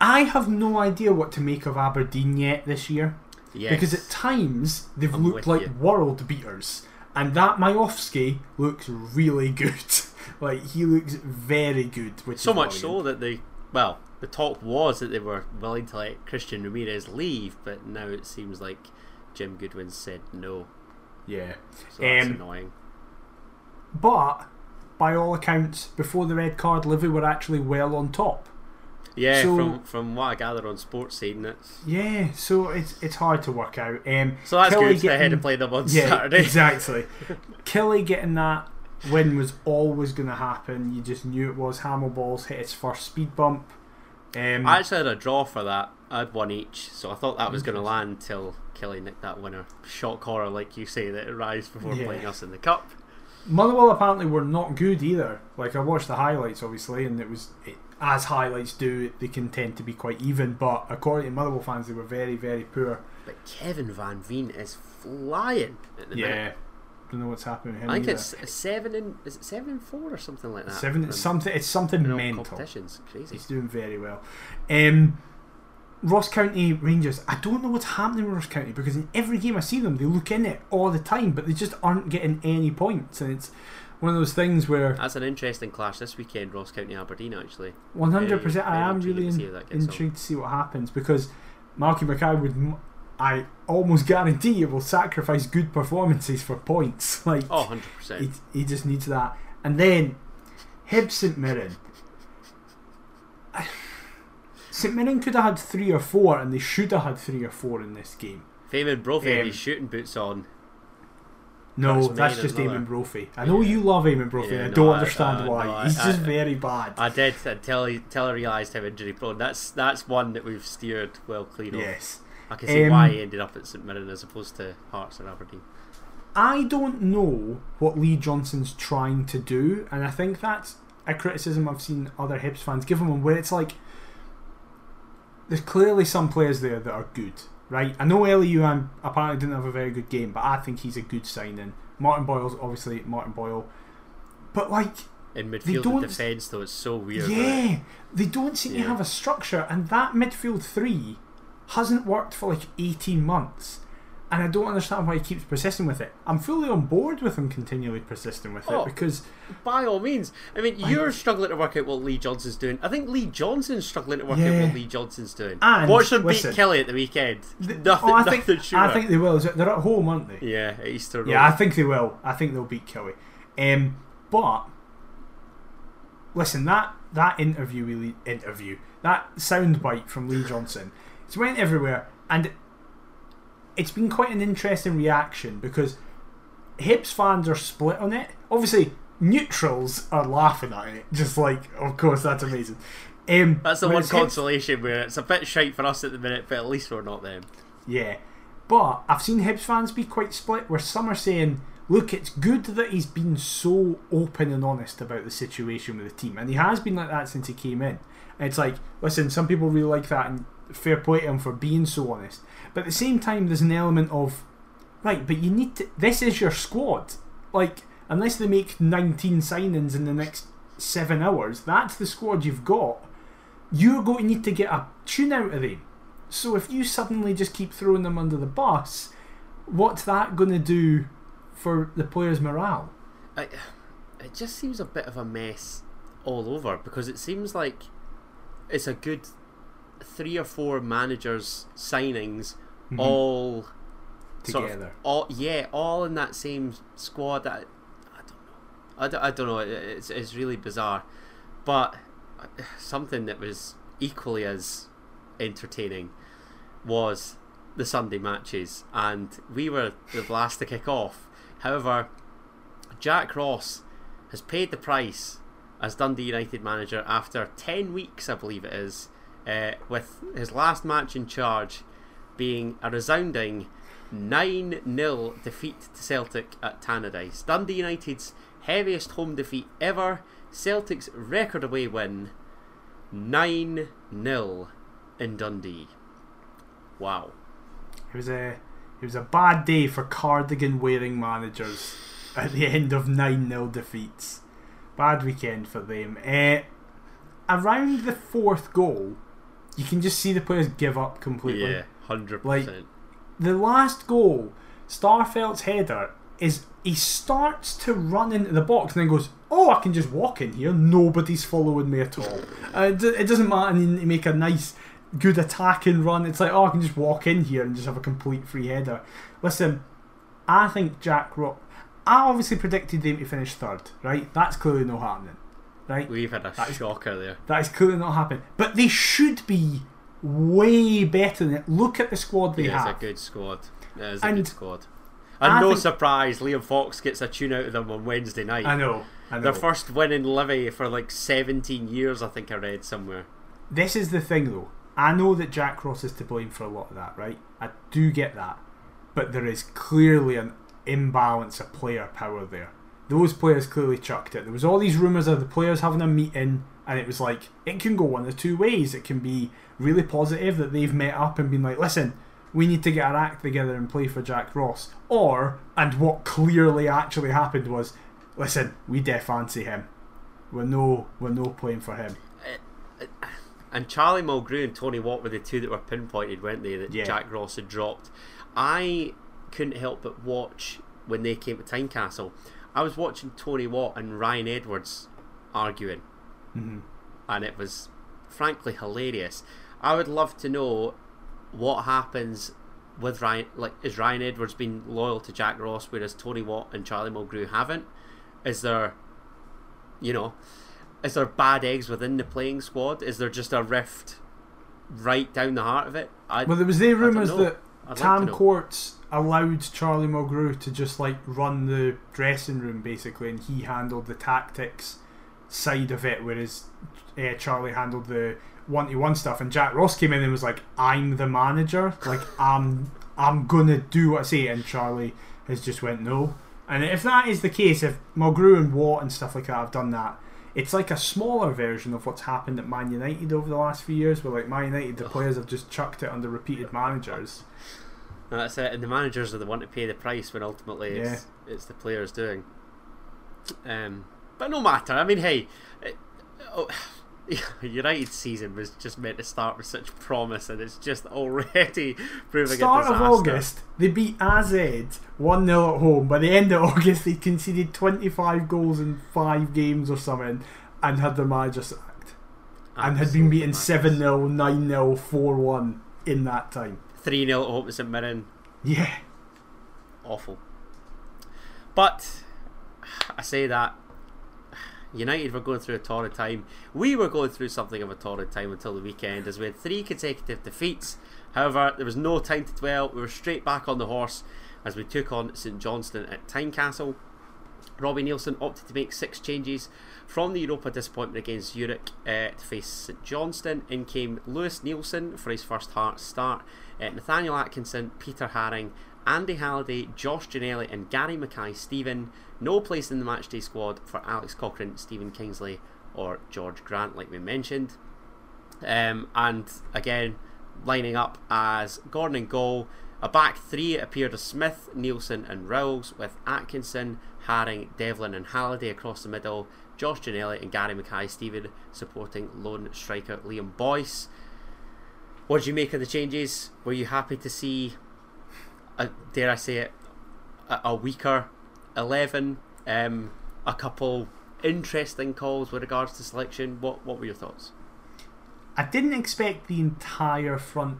I have no idea what to make of Aberdeen yet this year, because at times they've looked like world beaters, and that Majofsky looks really good. Like, he looks very good. So much so that the talk was that they were willing to let Christian Ramirez leave, but now it seems like Jim Goodwin said no. Yeah. So that's annoying. But, by all accounts, before the red card, Livy were actually well on top. Yeah, so, from what I gather on Sports Scene, that's... Yeah, so it's hard to work out. So that's Kelly good, getting, ahead of playing them on Saturday. Exactly. Kelly getting that win was always going to happen. You just knew it was. Hamill Balls hit its first speed bump. I actually had a draw for that. I had one each, so I thought that was going to land till Kelly nicked that winner. Shock horror, like you say, that it arrived before playing us in the cup. Motherwell apparently were not good either. Like, I watched the highlights, obviously, and as highlights do, they can tend to be quite even. But according to Motherwell fans, they were very, very poor. But Kevin Van Veen is flying at the minute. Don't know what's happening with him. I think it's 7-4 or something like that. It's something mental. Competitions, crazy. He's doing very well. Ross County Rangers. I don't know what's happening with Ross County, because in every game I see them, they look in it all the time, but they just aren't getting any points, and it's one of those things where that's an interesting clash this weekend. Ross County Aberdeen, actually. 100%. I am really intrigued to see what happens, because Malky Mackay would. I almost guarantee you will sacrifice good performances for points. Like, 100%. He just needs that. And then, Hib St Mirren. St Mirren could have had 3 or 4, and they should have had 3 or 4 in this game. Eamon Brophy had his shooting boots on. No, that's just Eamon Brophy. I know you love Eamon Brophy, and I don't understand why. He's just very bad. I did until I realised how injury prone. That's one that we've steered well clean of. Yes. I can see why he ended up at St Mirren as opposed to Hearts or Aberdeen. I don't know what Lee Johnson's trying to do, and I think that's a criticism I've seen other Hibs fans give him, where it's like, there's clearly some players there that are good, right? I know Ellie Ewan apparently didn't have a very good game, but I think he's a good signing. Martin Boyle's obviously Martin Boyle. But like... In midfield and defence, though, it's so weird. Yeah, right? They don't seem to have a structure, and that midfield three... hasn't worked for like 18 months, and I don't understand why he keeps persisting with it. I'm fully on board with him continually persisting with it, because by all means, I mean, you're struggling to work out what Lee Johnson's doing. I think Lee Johnson's struggling to work out what Lee Johnson's doing. And watch them beat Kelly at the weekend. I think they will. They're at home, aren't they? Yeah, at Easter Road. Yeah, I think they will. I think they'll beat Kelly. But listen, that soundbite from Lee Johnson It's went everywhere, and it's been quite an interesting reaction because Hibs fans are split on it. Obviously, neutrals are laughing at it, just like, of course, that's amazing. That's the one consolation where it's a bit shite for us at the minute, but at least we're not them. Yeah, but I've seen Hibs fans be quite split, where some are saying, look, it's good that he's been so open and honest about the situation with the team, and he has been like that since he came in. And it's like, listen, some people really like that, and fair play to him for being so honest. But at the same time, there's an element of, right, but you need to, this is your squad. Like, unless they make 19 signings in the next 7 hours, that's the squad you've got. You're going to need to get a tune out of them. So if you suddenly just keep throwing them under the bus, what's that going to do for the players' morale? It just seems a bit of a mess all over, because it seems like it's a good 3 or 4 managers' signings, mm-hmm, all together. Sort of, all in that same squad. I don't know. It's really bizarre, but something that was equally as entertaining was the Sunday matches, and we were the last to kick off. However, Jack Ross has paid the price as Dundee United manager after 10 weeks, I believe it is, with his last match in charge being a resounding 9-0 defeat to Celtic at Tannadice. Dundee United's heaviest home defeat ever, Celtic's record away win, 9-0 in Dundee. Wow. It was a bad day for cardigan wearing managers at the end of 9-0 defeats. Bad weekend for them. Around the 4th goal, you can just see the players give up completely. Yeah, 100%. Like, the last goal, Starfelt's header is, he starts to run into the box and then goes, oh, I can just walk in here, nobody's following me at all. It doesn't matter, and you make a nice, good attacking run. It's like, oh, I can just walk in here and just have a complete free header. Listen, I think Jack Rock, I obviously predicted them to finish 3rd, right? That's clearly not happening, right? We've had a shocker there. That is clearly not happening. But they should be way better than it. Look at the squad they have. It's a good squad. And no surprise, Liam Fox gets a tune out of them on Wednesday night. I know. Their first win in Livy for like 17 years, I think I read somewhere. This is the thing though. I know that Jack Ross is to blame for a lot of that, right? I do get that. But there is clearly an imbalance of player power there. Those players clearly chucked it. There was all these rumours of the players having a meeting, and it was like, it can go one of 2 ways. It can be really positive that they've met up and been like, listen, we need to get our act together and play for Jack Ross. Or, and what clearly actually happened was, listen, we def fancy him. We're no playing for him. And Charlie Mulgrew and Tony Watt were the 2 that were pinpointed, weren't they, that Jack Ross had dropped. I couldn't help but watch when they came to Tynecastle. I was watching Tony Watt and Ryan Edwards arguing, mm-hmm, and it was frankly hilarious. I would love to know what happens with Ryan. Like, is Ryan Edwards been loyal to Jack Ross, whereas Tony Watt and Charlie Mulgrew haven't? Is there bad eggs within the playing squad? Is there just a rift right down the heart of it? There was the rumours that Tam Courts allowed Charlie Mulgrew to just like run the dressing room basically, and he handled the tactics side of it, whereas Charlie handled the 1-to-1 stuff, and Jack Ross came in and was like, I'm the manager, like I'm gonna do what I say, and Charlie has just went no. And if that is the case, if Mulgrew and Watt and stuff like that have done that, it's like a smaller version of what's happened at Man United over the last few years, where like Man United, the players have just chucked it under repeated managers. And that's it, and the managers are the one to pay the price when ultimately it's the players doing. But no matter, I mean, hey, United's season was just meant to start with such promise, and it's just already proving a disaster. Start of August, they beat AZ 1-0 at home. By the end of August, they conceded 25 goals in 5 games or something, and had their manager sacked. And had been beaten 7-0, 9-0, 4-1 in that time. 3-0 at home to St Mirren. Yeah. Awful. But I say that United were going through a torrid time. We were going through something of a torrid time until the weekend, as we had 3 consecutive defeats. However, there was no time to dwell. We were straight back on the horse as we took on St Johnstone at Tynecastle. Robbie Neilson opted to make 6 changes from the Europa disappointment against Zurich to face St Johnstone. In came Lewis Neilson for his first Hearts start, Nathaniel Atkinson, Peter Haring, Andy Halliday, Josh Janelli and Gary Mackay-Stephen. No place in the matchday squad for Alex Cochrane, Stephen Kingsley or George Grant, like we mentioned. And again, lining up as Gordon in goal. A back three appeared as Smith, Neilson and Rowles, with Atkinson, Haring, Devlin and Halliday across the middle, Josh Janelli and Gary Mackay-Stephen supporting lone striker Liam Boyce. What did you make of the changes? Were you happy to see, dare I say it, a weaker 11? A couple interesting calls with regards to selection. What were your thoughts? I didn't expect the entire front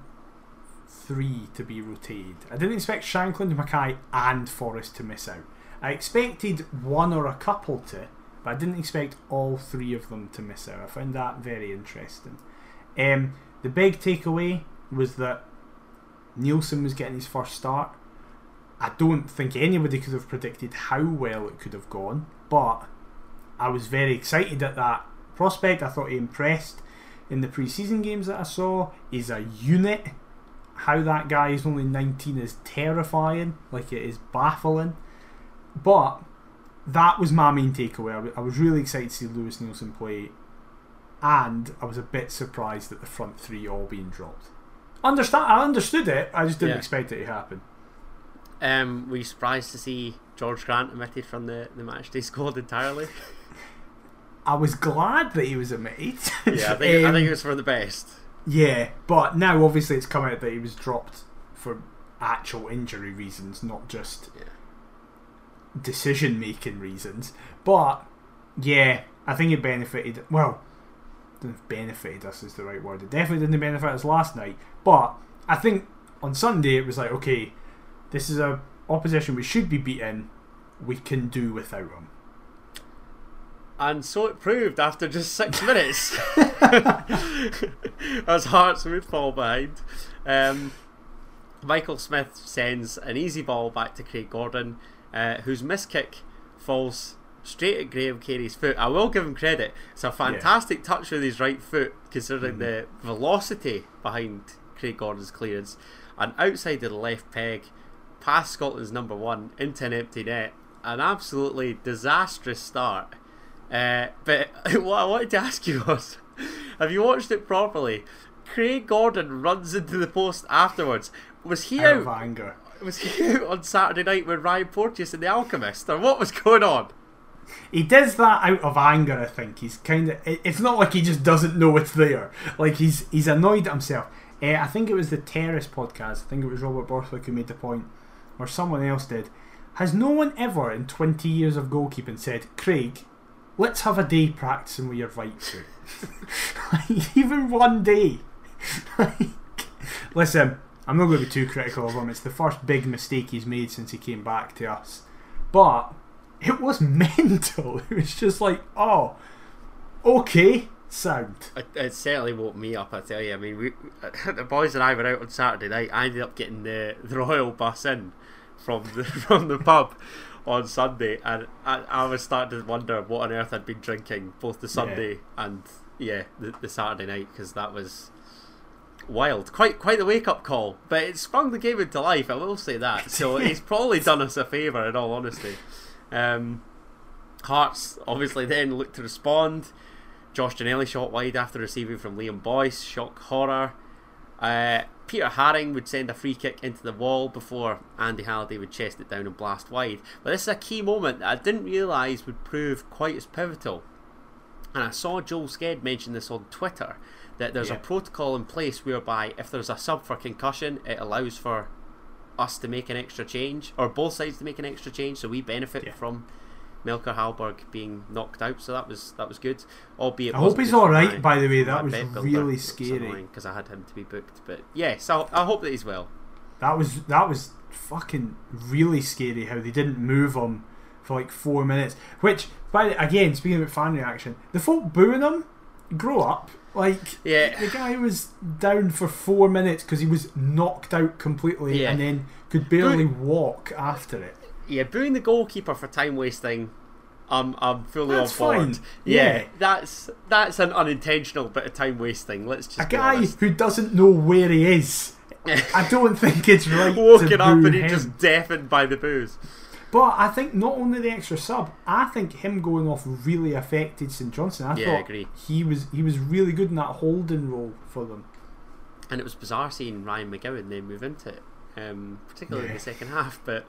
three to be rotated. I didn't expect Shankland, Mackay and Forrest to miss out. I expected one or a couple to, but I didn't expect all three of them to miss out. I found that very interesting. The big takeaway was that Neilson was getting his first start. I don't think anybody could have predicted how well it could have gone, but I was very excited at that prospect. I thought he impressed in the pre-season games that I saw. He's a unit. How that guy is only 19 is terrifying. Like, it is baffling. But that was my main takeaway. I was really excited to see Lewis Neilson play, and I was a bit surprised at the front three all being dropped. I understood it. I just didn't expect it to happen. Were you surprised to see George Grant omitted from the matchday squad entirely? I was glad that he was omitted. Yeah, I think it was for the best. Yeah, but now obviously it's come out that he was dropped for actual injury reasons, not just decision making reasons. But yeah, I think it benefited. Well, didn't have benefited us is the right word. It definitely didn't benefit us last night. But I think on Sunday it was like, okay, this is a opposition we should be beating. We can do without them. And so it proved after just 6 minutes as Hearts would fall behind. Michael Smith sends an easy ball back to Craig Gordon, whose missed kick falls straight at Graham Carey's foot. I will give him credit. It's a fantastic touch with his right foot, considering the velocity behind Craig Gordon's clearance. And outside of the left peg, past Scotland's number 1 into an empty net. An absolutely disastrous start. But what I wanted to ask you was, have you watched it properly? Craig Gordon runs into the post afterwards. Was he out of anger? Was he out on Saturday night with Ryan Porteous and The Alchemist, or what was going on? He does that out of anger, I think. He's kind of. It's not like he just doesn't know it's there. Like he's annoyed at himself. I think it was the Terrace podcast. I think it was Robert Borthwick who made the point, or someone else did. Has no one ever in 20 years of goalkeeping said, Craig, let's have a day practicing with your right foot? Like, even one day. Like, listen, I'm not going to be too critical of him. It's the first big mistake he's made since he came back to us. But it was mental. It was just like, oh, okay, sound. It certainly woke me up, I tell you. I mean, the boys and I were out on Saturday night. I ended up getting the Royal bus in from the pub on Sunday, and I was starting to wonder what on earth I'd been drinking both the Sunday and the Saturday night, because that was wild. Quite the wake up call, but it sprung the game into life, I will say that. So it's probably done us a favour, in all honesty. Hearts obviously then looked to respond. Josh Janelli shot wide after receiving from Liam Boyce. Shock horror. Peter Haring would send a free kick into the wall before Andy Halliday would chest it down and blast wide. But this is a key moment that I didn't realise would prove quite as pivotal. And I saw Joel Sked mention this on Twitter, that there's a protocol in place whereby if there's a sub for concussion, it allows for us to make an extra change, or both sides to make an extra change, so we benefit from Melker Hallberg being knocked out. So that was good. Albeit I hope he's alright, by the way. That was really scary, because I had him to be booked. But yes, I hope that he's well. That was fucking really scary how they didn't move him for like 4 minutes. Which, by again, speaking about fan reaction, the folk booing him, grow up. Like, yeah, the guy was down for 4 minutes because he was knocked out completely, yeah, and then could barely walk after it. Yeah, booing the goalkeeper for time wasting, I'm fully on board. Yeah, yeah, that's an unintentional bit of time wasting. Let's just be honest. Who doesn't know where he is. I don't think it's right. Walking up and he's just deafened by the boos. But I think not only the extra sub, I think him going off really affected St Johnstone. I thought he was really good in that holding role for them. And it was bizarre seeing Ryan McGowan then move into it, particularly in the second half. But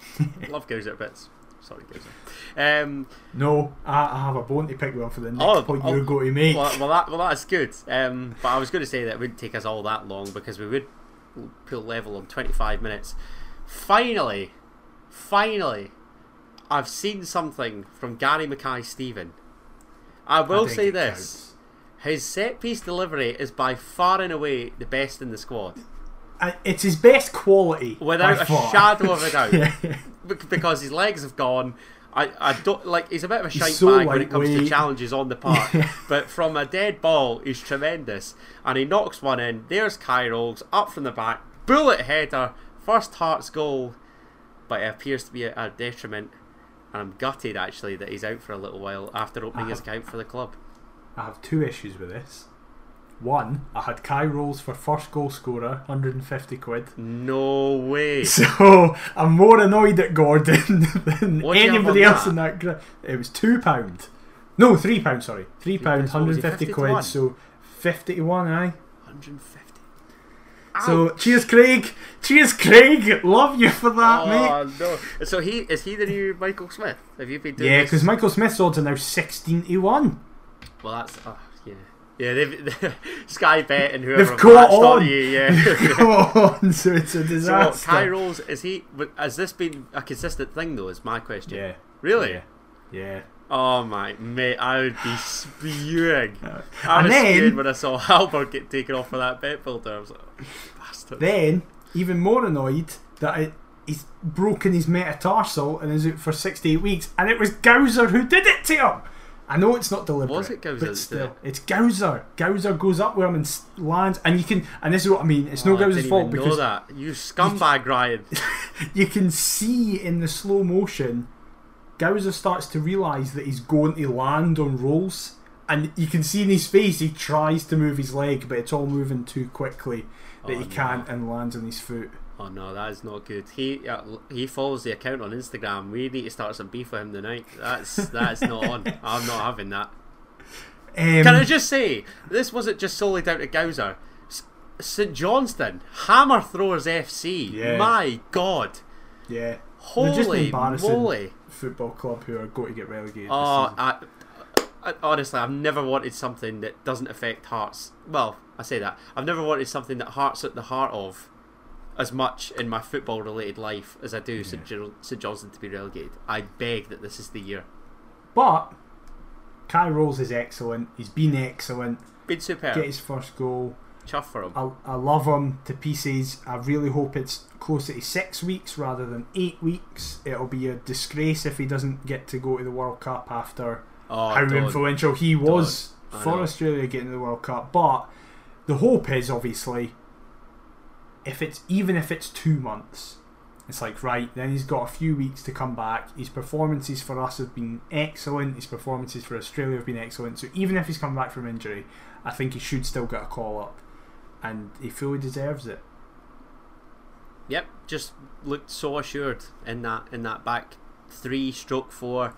love goes at bits. Sorry, Gozer. No, I have a bone to pick well for the next point you're going to make. Well, that's good. But I was going to say that it wouldn't take us all that long because we would pull level on 25 minutes. Finally. I've seen something from Gary Mackay-Stephen. I will say this. His set-piece delivery is by far and away the best in the squad. It's his best quality. Without a shadow of a doubt. Yeah. Because his legs have gone. I don't like. He's a bit of a shite bag when it comes to challenges on the park. Yeah. But from a dead ball, he's tremendous. And he knocks one in. There's Kye Rowles up from the back. Bullet header. First Hearts goal. But it appears to be a detriment. And I'm gutted, actually, that he's out for a little while after opening his account for the club. I have two issues with this. One, I had Kye Rowles for first goal scorer, 150 quid. No way. So I'm more annoyed at Gordon than anybody else in that group. It was £2. No, £3, sorry. £3, 150 quid. So 50 to 1, aye. 150. So cheers Craig, love you for that, mate. No. So is he the new Michael Smith? Have you been doing this? Yeah, because Michael Smith's odds are now 16 to 1. Well, that's yeah. They've Sky Bet and whoever have got on you, yeah. So it's a disaster. So Kye Rowles, has this been a consistent thing though? Is my question. Yeah. Really? Yeah. Oh my mate, I would be spewing. I was spewing when I saw Halberd get taken off for that bet builder. I was like, oh, bastard. Then, even more annoyed that he's broken his metatarsal and is out for 68 weeks, and it was Gowser who did it to him. I know it's not deliberate. Was it Gowser? But still, it's Gowser. Gowser goes up with him and lands, and you can. And this is what I mean. It's no Gowser's fault because you scumbag, Ryan. You can see in the slow motion. Gowser starts to realise that he's going to land on Rowles, and you can see in his face he tries to move his leg, but it's all moving too quickly that he can't, and lands on his foot. Oh no, that is not good. He follows the account on Instagram. We need to start some beef with him tonight. That's not on. I'm not having that. Can I just say this wasn't just solely down to Gowser. St Johnstone, Hammer Throwers FC. Yeah. My God. Yeah. Holy moly. Football club who are going to get relegated. Oh, honestly, I've never wanted something that doesn't affect Hearts. Well, I say that. I've never wanted something that Hearts at the heart of as much in my football-related life as I do St Johnstone to be relegated. I beg that this is the year. But Kye Rowles is excellent. He's been excellent. Been superb. Get his first goal. Chuff for him. I love him to pieces. I really hope it's closer to 6 weeks rather than 8 weeks. It'll be a disgrace if he doesn't get to go to the World Cup after how influential he was for Australia getting to the World Cup. But the hope is, obviously, even if it's 2 months, it's like, right, then he's got a few weeks to come back. His performances for us have been excellent. His performances for Australia have been excellent. So even if he's come back from injury, I think he should still get a call up. And he fully deserves it. Yep, just looked so assured in that back 3/4.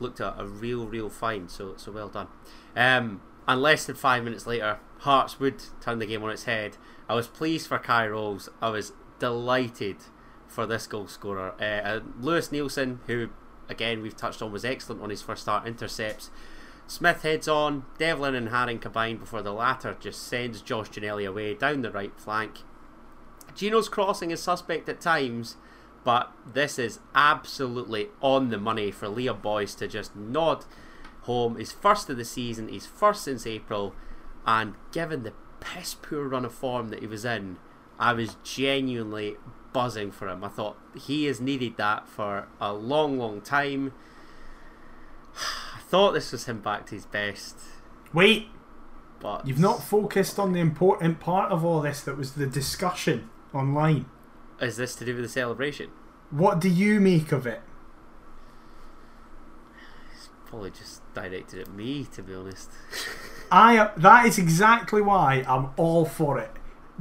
Looked at a real find, so well done. And less than 5 minutes later, Hearts would turn the game on its head. I was pleased for Kye Rowles. I was delighted for this goal scorer, Lewis Neilson, who again we've touched on was excellent on his first start. Intercepts. Smith heads on, Devlin and Haring combine before the latter just sends Josh Janelli away down the right flank. Gino's crossing is suspect at times, but this is absolutely on the money for Liam Boyce to just nod home his first of the season, his first since April, and given the piss poor run of form that he was in, I was genuinely buzzing for him. I thought he has needed that for a long, long time. I thought this was him back to his best. Wait, but you've not focused on the important part of all this that was the discussion online. Is this to do with the celebration? What do you make of it? It's probably just directed at me, to be honest. That is exactly why I'm all for it.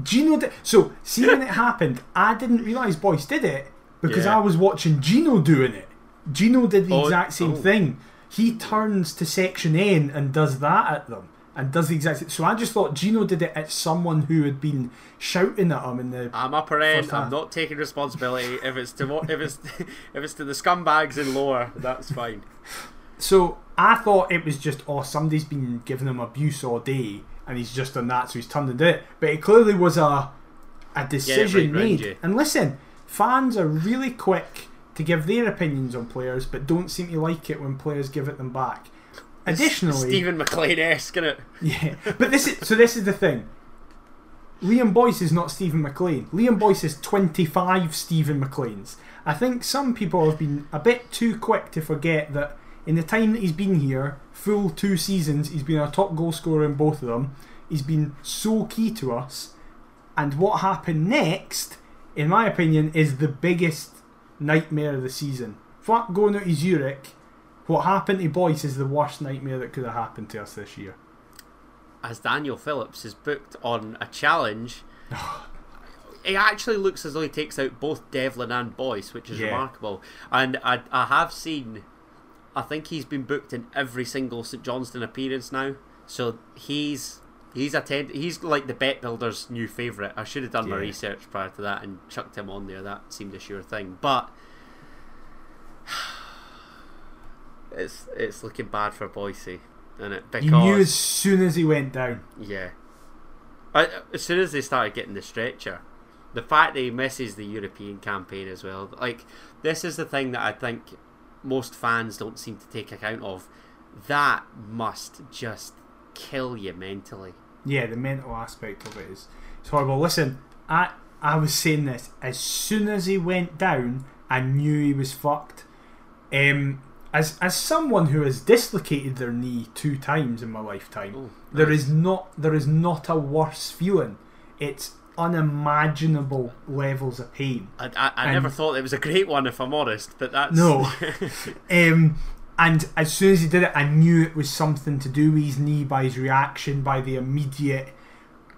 Gino did, so see when it happened, I didn't realise Boyce did it because I was watching Gino doing it. Gino did the exact same thing. He turns to Section N and does that at them and does the exact same. So I just thought Gino did it at someone who had been shouting at him in the. I'm upper end. I'm not taking responsibility. If it's to the scumbags in lower, that's fine. So I thought it was just somebody's been giving him abuse all day. And he's just done that, so he's turned into it. But it clearly was a decision made. And listen, fans are really quick to give their opinions on players, but don't seem to like it when players give it them back. Additionally, Stephen McLean-esque, isn't it? Yeah, but this is the thing. Liam Boyce is not Stephen McLean. Liam Boyce is 25 Stephen McLeans. I think some people have been a bit too quick to forget that. In the time that he's been here, full 2 seasons, he's been our top goal scorer in both of them. He's been so key to us. And what happened next, in my opinion, is the biggest nightmare of the season. Fuck going out to Zurich, what happened to Boyce is the worst nightmare that could have happened to us this year. As Daniel Phillips is booked on a challenge, it actually looks as though he takes out both Devlin and Boyce, which is remarkable. And I have seen... I think he's been booked in every single St Johnstone appearance now, so he's like the bet builder's new favourite. I should have done my research prior to that and chucked him on there. That seemed a sure thing, but it's looking bad for Boyce, isn't it? Because you knew as soon as he went down. Yeah, as soon as they started getting the stretcher, the fact that he misses the European campaign as well. Like, this is the thing that I think most fans don't seem to take account of. That must just kill you mentally. Yeah, the mental aspect of it is horrible. Listen, I was saying this as soon as he went down, I knew he was fucked. As someone who has dislocated their knee 2 times in my lifetime, there is not a worse feeling. It's unimaginable levels of pain. I never thought it was a great one, if I'm honest, but that's no. And as soon as he did it, I knew it was something to do with his knee, by his reaction, by the immediate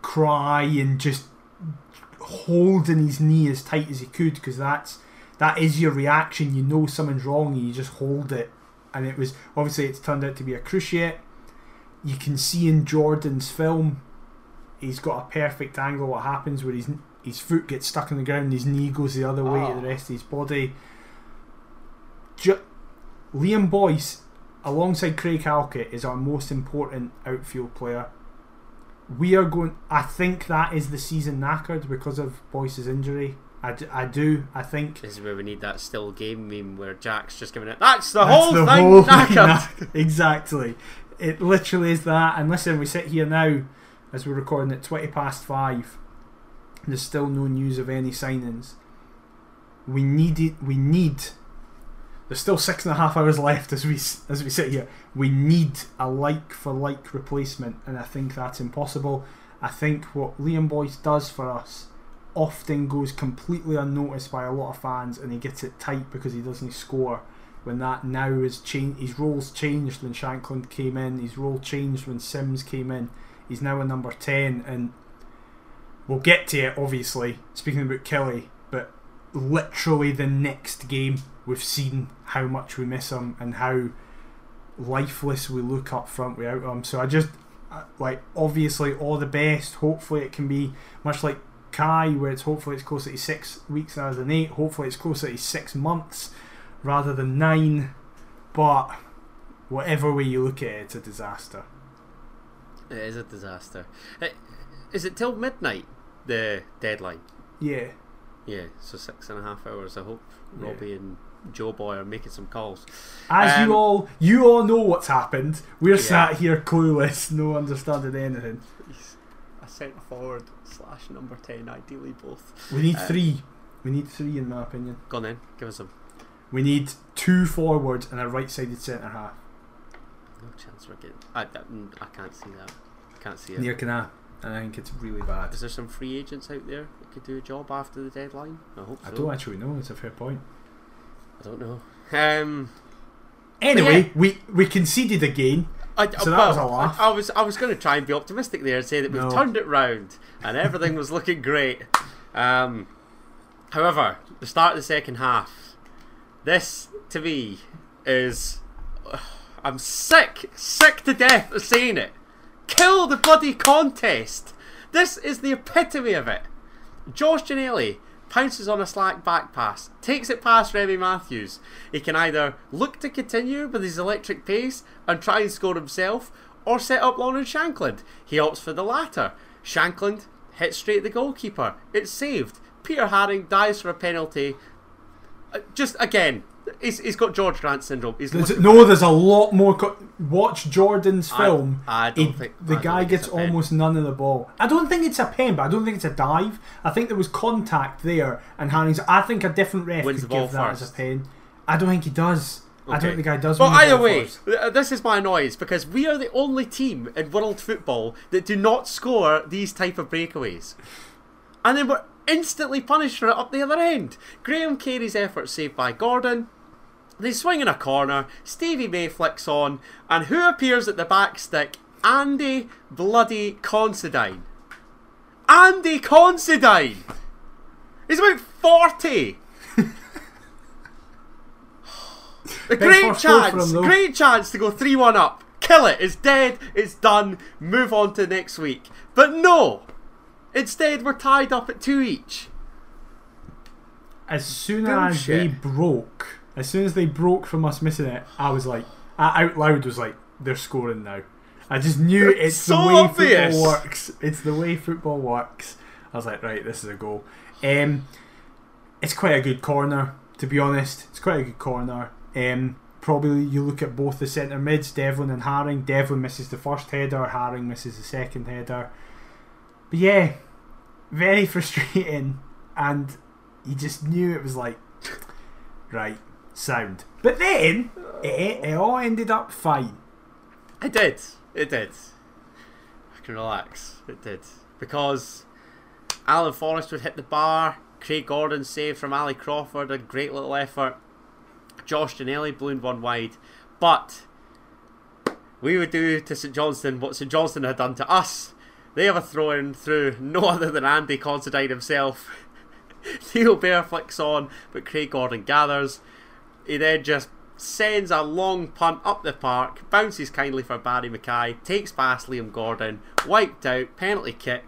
cry and just holding his knee as tight as he could, because that is your reaction. You know something's wrong and you just hold it. And it was obviously, it's turned out to be a cruciate. You can see in Jordan's film, he's got a perfect angle what happens where his foot gets stuck in the ground and his knee goes the other way to the rest of his body. Liam Boyce, alongside Craig Halkett, is our most important outfield player. We are going... I think that is the season knackered because of Boyce's injury. I do. I think... This is where we need that still game meme where Jack's just giving it, that's the whole thing knackered! Exactly. It literally is that. And listen, we sit here now as we're recording at 5:20, there's still no news of any signings. We need. There's still 6.5 hours left as we sit here. We need a like-for-like replacement, and I think that's impossible. I think what Liam Boyce does for us often goes completely unnoticed by a lot of fans, and he gets it tight because he doesn't score. When that now is changed, his role's changed when Shankland came in. His role changed when Sims came in. He's now a number 10, and we'll get to it, obviously, speaking about Kelly, but literally the next game we've seen how much we miss him and how lifeless we look up front without him. So I just, like, obviously all the best. Hopefully it can be much like Kye, where hopefully it's closer to 6 weeks rather than 8. Hopefully it's closer to 6 months rather than 9. But whatever way you look at it, it's a disaster. It is a disaster. Is it till midnight, the deadline? Yeah. Yeah, so 6.5 hours. I hope Robbie and Joe Boy are making some calls. As you all know what's happened. We're sat here clueless, no understanding anything. a centre forward slash number 10, ideally both. We need three. We need three, in my opinion. Go on then, give us them. We need two forwards and a right-sided centre half. No chance we're getting. I can't see that. Can't see it. Neither can I. And I think it's really bad. Is there some free agents out there that could do a job after the deadline? I hope so. I don't actually know. It's a fair point. I don't know. Anyway, yeah. we conceded again. So that was a laugh. I was going to try and be optimistic there and say that we've turned it round and everything was looking great. However, the start of the second half, this to me is, I'm sick to death of saying it. Kill the bloody contest. This is the epitome of it. Josh Janelli pounces on a slack back pass, takes it past Remy Matthews. He can either look to continue with his electric pace and try and score himself, or set up Lawrence Shankland. He opts for the latter. Shankland hits straight at the goalkeeper. It's saved. Peter Haring dives for a penalty. Just again, he's got George Grant syndrome. There's a lot more. Watch Jordan's film. I don't think the guy gets almost none of the ball. I don't think it's a pen, but I don't think it's a dive. I think there was contact there, and Haring's. I think a different ref could give that as a pen. I don't think he does. Okay. I don't think the guy does. Well, either way, this is my annoyance because we are the only team in world football that do not score these type of breakaways, and then we're instantly punished for it up the other end. Graham Carey's effort saved by Gordon. They swing in a corner, Stevie May flicks on, and who appears at the back stick? Andy bloody Considine. Andy Considine! He's about 40! a great chance to go 3-1 up. Kill it, it's dead, it's done, move on to next week. But no! Instead, we're tied up at 2 each. As soon as they broke... As soon as they broke from us missing it, I was like, I out loud was like, they're scoring now. I just knew it's the way football works. It's the way football works. I was like, right, this is a goal. It's quite a good corner, to be honest. It's quite a good corner. Probably you look at both the centre mids, Devlin and Haring. Devlin misses the first header, Haring misses the second header. But yeah, very frustrating. And you just knew it was like, right. Sound, but then it all ended up fine. It did. I can relax. It did, because Alan Forrest would hit the bar. Craig Gordon saved from Ali Crawford, a great little effort. Josh Janelli ballooned one wide, but we would do to St Johnstone what St Johnstone had done to us. They have a throw in through no other than Andy Considine himself. Theo Bear flicks on, but Craig Gordon gathers. He then just sends a long punt up the park, bounces kindly for Barrie McKay, takes past Liam Gordon, wiped out, penalty kick.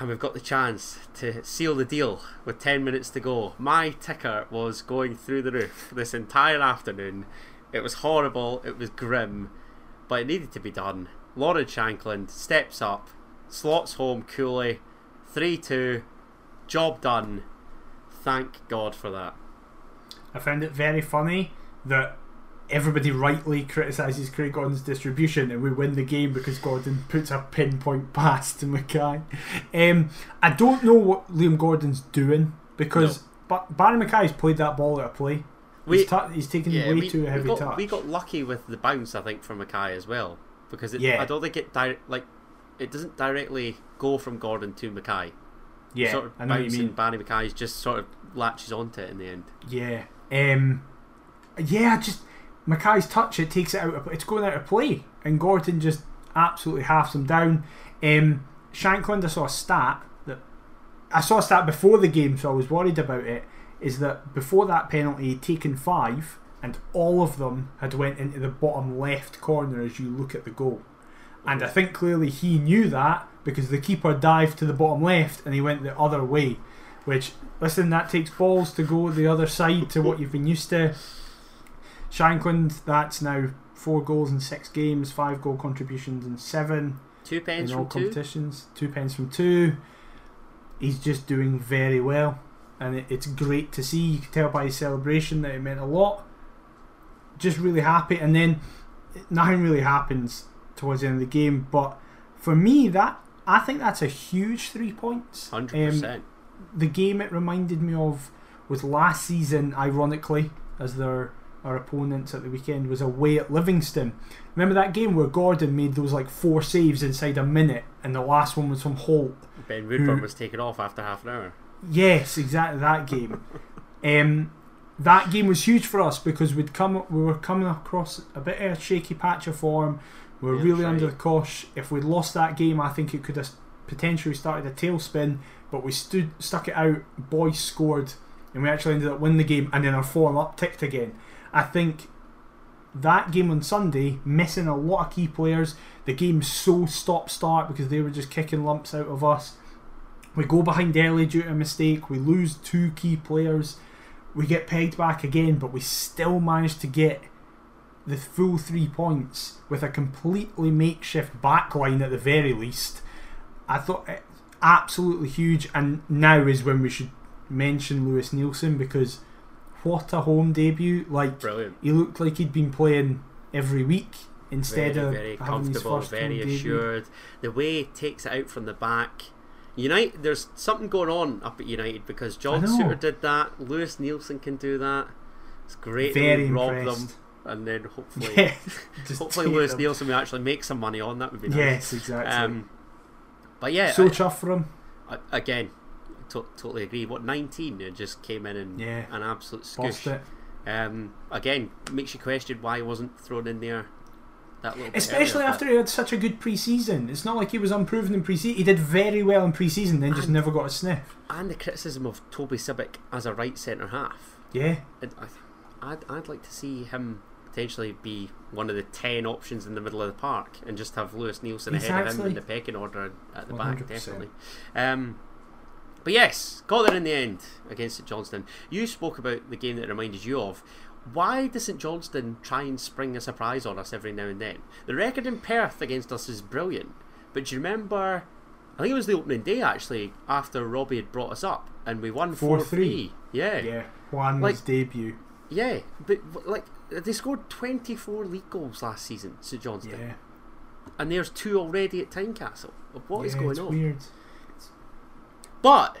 And we've got the chance to seal the deal with 10 minutes to go. My ticker was going through the roof this entire afternoon. It was horrible, it was grim, but it needed to be done. Lawrence Shankland steps up, slots home coolly, 3-2, job done. Thank God for that. I found it very funny that everybody rightly criticises Craig Gordon's distribution and we win the game because Gordon puts a pinpoint pass to McKay. I don't know what Liam Gordon's doing because Barrie McKay's played that ball out of play. He's taken way too heavy touch. We got lucky with the bounce, I think, from McKay as well because I don't think it doesn't directly go from Gordon to McKay. Yeah, sort of bouncing. Barrie McKay just sort of latches onto it in the end. Yeah. Just McKay's touch, it takes it out of, it's going out of play, and Gordon just absolutely halves him down. Shankland, I saw a stat before the game, so I was worried about it, is that before that penalty he'd taken 5 and all of them had went into the bottom left corner as you look at the goal, and I think clearly he knew that because the keeper dived to the bottom left and he went the other way. Which, listen, that takes balls to go the other side to what you've been used to. Shankland, that's now 4 goals in 6 games, 5 goal contributions in 7. 2 pens in all competitions. 2 pens from 2. He's just doing very well, and it's great to see. You can tell by his celebration that it meant a lot. Just really happy, and then nothing really happens towards the end of the game. But for me, that I think that's a huge 3 points. 100%. The game it reminded me of was last season, ironically, as our opponents at the weekend, was away at Livingston. Remember that game where Gordon made those like 4 saves inside a minute, and the last one was from Holt. Ben Woodburn was taken off after half an hour. Yes, exactly, that game. That game was huge for us because we were coming across a bit of a shaky patch of form. We were really under the cosh. If we'd lost that game, I think it could have potentially started a tailspin, but we stuck it out. Boyce scored, and we actually ended up winning the game, and then our form upticked again. I think that game on Sunday, missing a lot of key players, the game's so stop-start because they were just kicking lumps out of us. We go behind early due to a mistake, we lose 2 key players, we get pegged back again, but we still manage to get the full 3 points with a completely makeshift backline at the very least. I thought it absolutely huge, and now is when we should mention Lewis Neilson, because what a home debut. Like, brilliant. He looked like he'd been playing every week instead of having his first home debut. Very comfortable, very assured. The way he takes it out from the back. United, there's something going on up at United because John Suter did that, Lewis Neilson can do that. It's great to rob them, and then hopefully Lewis Neilson will actually make some money on that. Would be nice. Yes, exactly. But yeah, so chuffed for him. Again, totally agree. What, 19? It just came in and an absolute scoosh. Again, makes you question why he wasn't thrown in there. Especially earlier, after he had such a good pre-season. It's not like he was unproven in pre-season. He did very well in pre-season, then just never got a sniff. And the criticism of Toby Sibic as a right centre half. Yeah, I'd like to see him potentially be one of the 10 options in the middle of the park, and just have Lewis Neilson ahead of him in the pecking order at the 100%. Back, definitely. But yes, got there in the end against St Johnstone. You spoke about the game that it reminded you of. Why does St Johnstone try and spring a surprise on us every now and then? The record in Perth against us is brilliant, but do you remember, I think it was the opening day actually, after Robbie had brought us up, and we won 4-3. Yeah, Juan's debut. Yeah, but like, they scored 24 league goals last season, St Johnstone. Yeah. And there's 2 already at Tynecastle. What is going on? Weird. But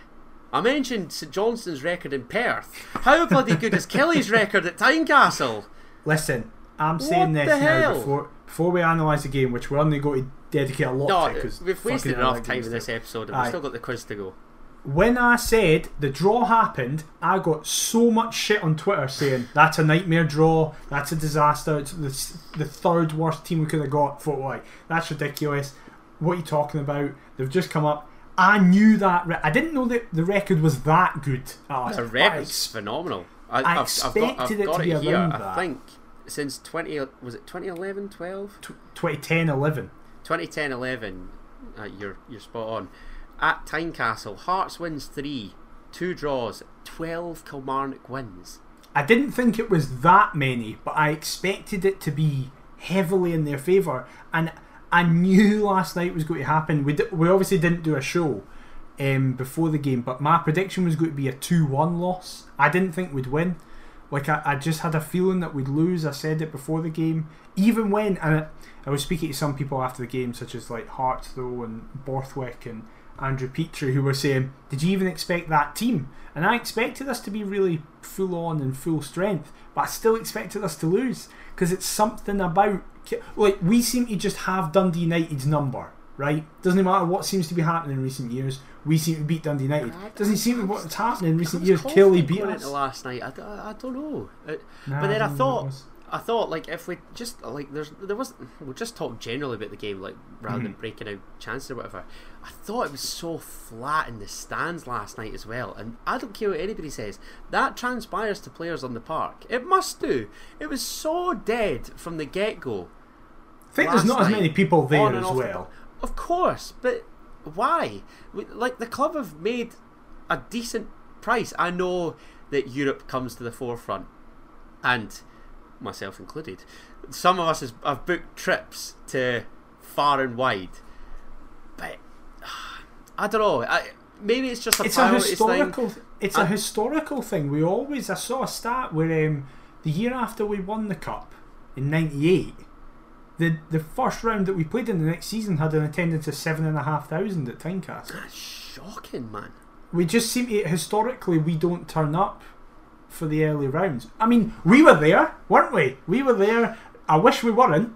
I mentioned St Johnstone's record in Perth. How bloody good is Kelly's record at Tynecastle? Listen, I'm saying this now before we analyse the game, which we're only going to dedicate a lot to. We've wasted enough time in this episode, and we've still got the quiz to go. When I said the draw happened, I got so much shit on Twitter saying that's a nightmare draw, that's a disaster, it's the 3rd worst team we could have got. For like, that's ridiculous. What are you talking about? They've just come up. I knew that. I didn't know that the record was that good. The record's phenomenal. I expected it to be around that. I think since 2011, 12? 2010, 11. 2010, 11. You're spot on. At Tynecastle, Hearts wins 3, 2 draws, 12 Kilmarnock wins. I didn't think it was that many, but I expected it to be heavily in their favour, and I knew last night was going to happen. We obviously didn't do a show before the game, but my prediction was going to be a 2-1 loss. I didn't think we'd win. Like, I just had a feeling that we'd lose. I said it before the game. Even when, and I was speaking to some people after the game, such as like Hartthrow and Borthwick and Andrew Petrie, who were saying, did you even expect that team? And I expected us to be really full on and full strength, but I still expected us to lose, because it's something about, like, we seem to just have Dundee United's number, right? Doesn't matter what seems to be happening in recent years, we seem to beat Dundee United. Doesn't seem to be what's happening in recent years. Kelly beat us last night. I don't know. But then I thought like, if we just like, we'll just talk generally about the game, like, rather than breaking out chances or whatever. I thought it was so flat in the stands last night as well, and I don't care what anybody says, that transpires to players on the park. It must do. It was so dead from the get go. I think there's not as many people there as well. Of course, but why? Like, the club have made a decent price. I know that Europe comes to the forefront, and myself included, some of us have booked trips to far and wide, but I don't know, maybe it's just a historical thing. We always, I saw a stat where the year after we won the cup in 98, The first round that we played in the next season had an attendance of 7,500 at Tynecastle. That's shocking, man. We just seem to, historically, we don't turn up for the early rounds. I mean, we were there, weren't we? We were there. I wish we weren't.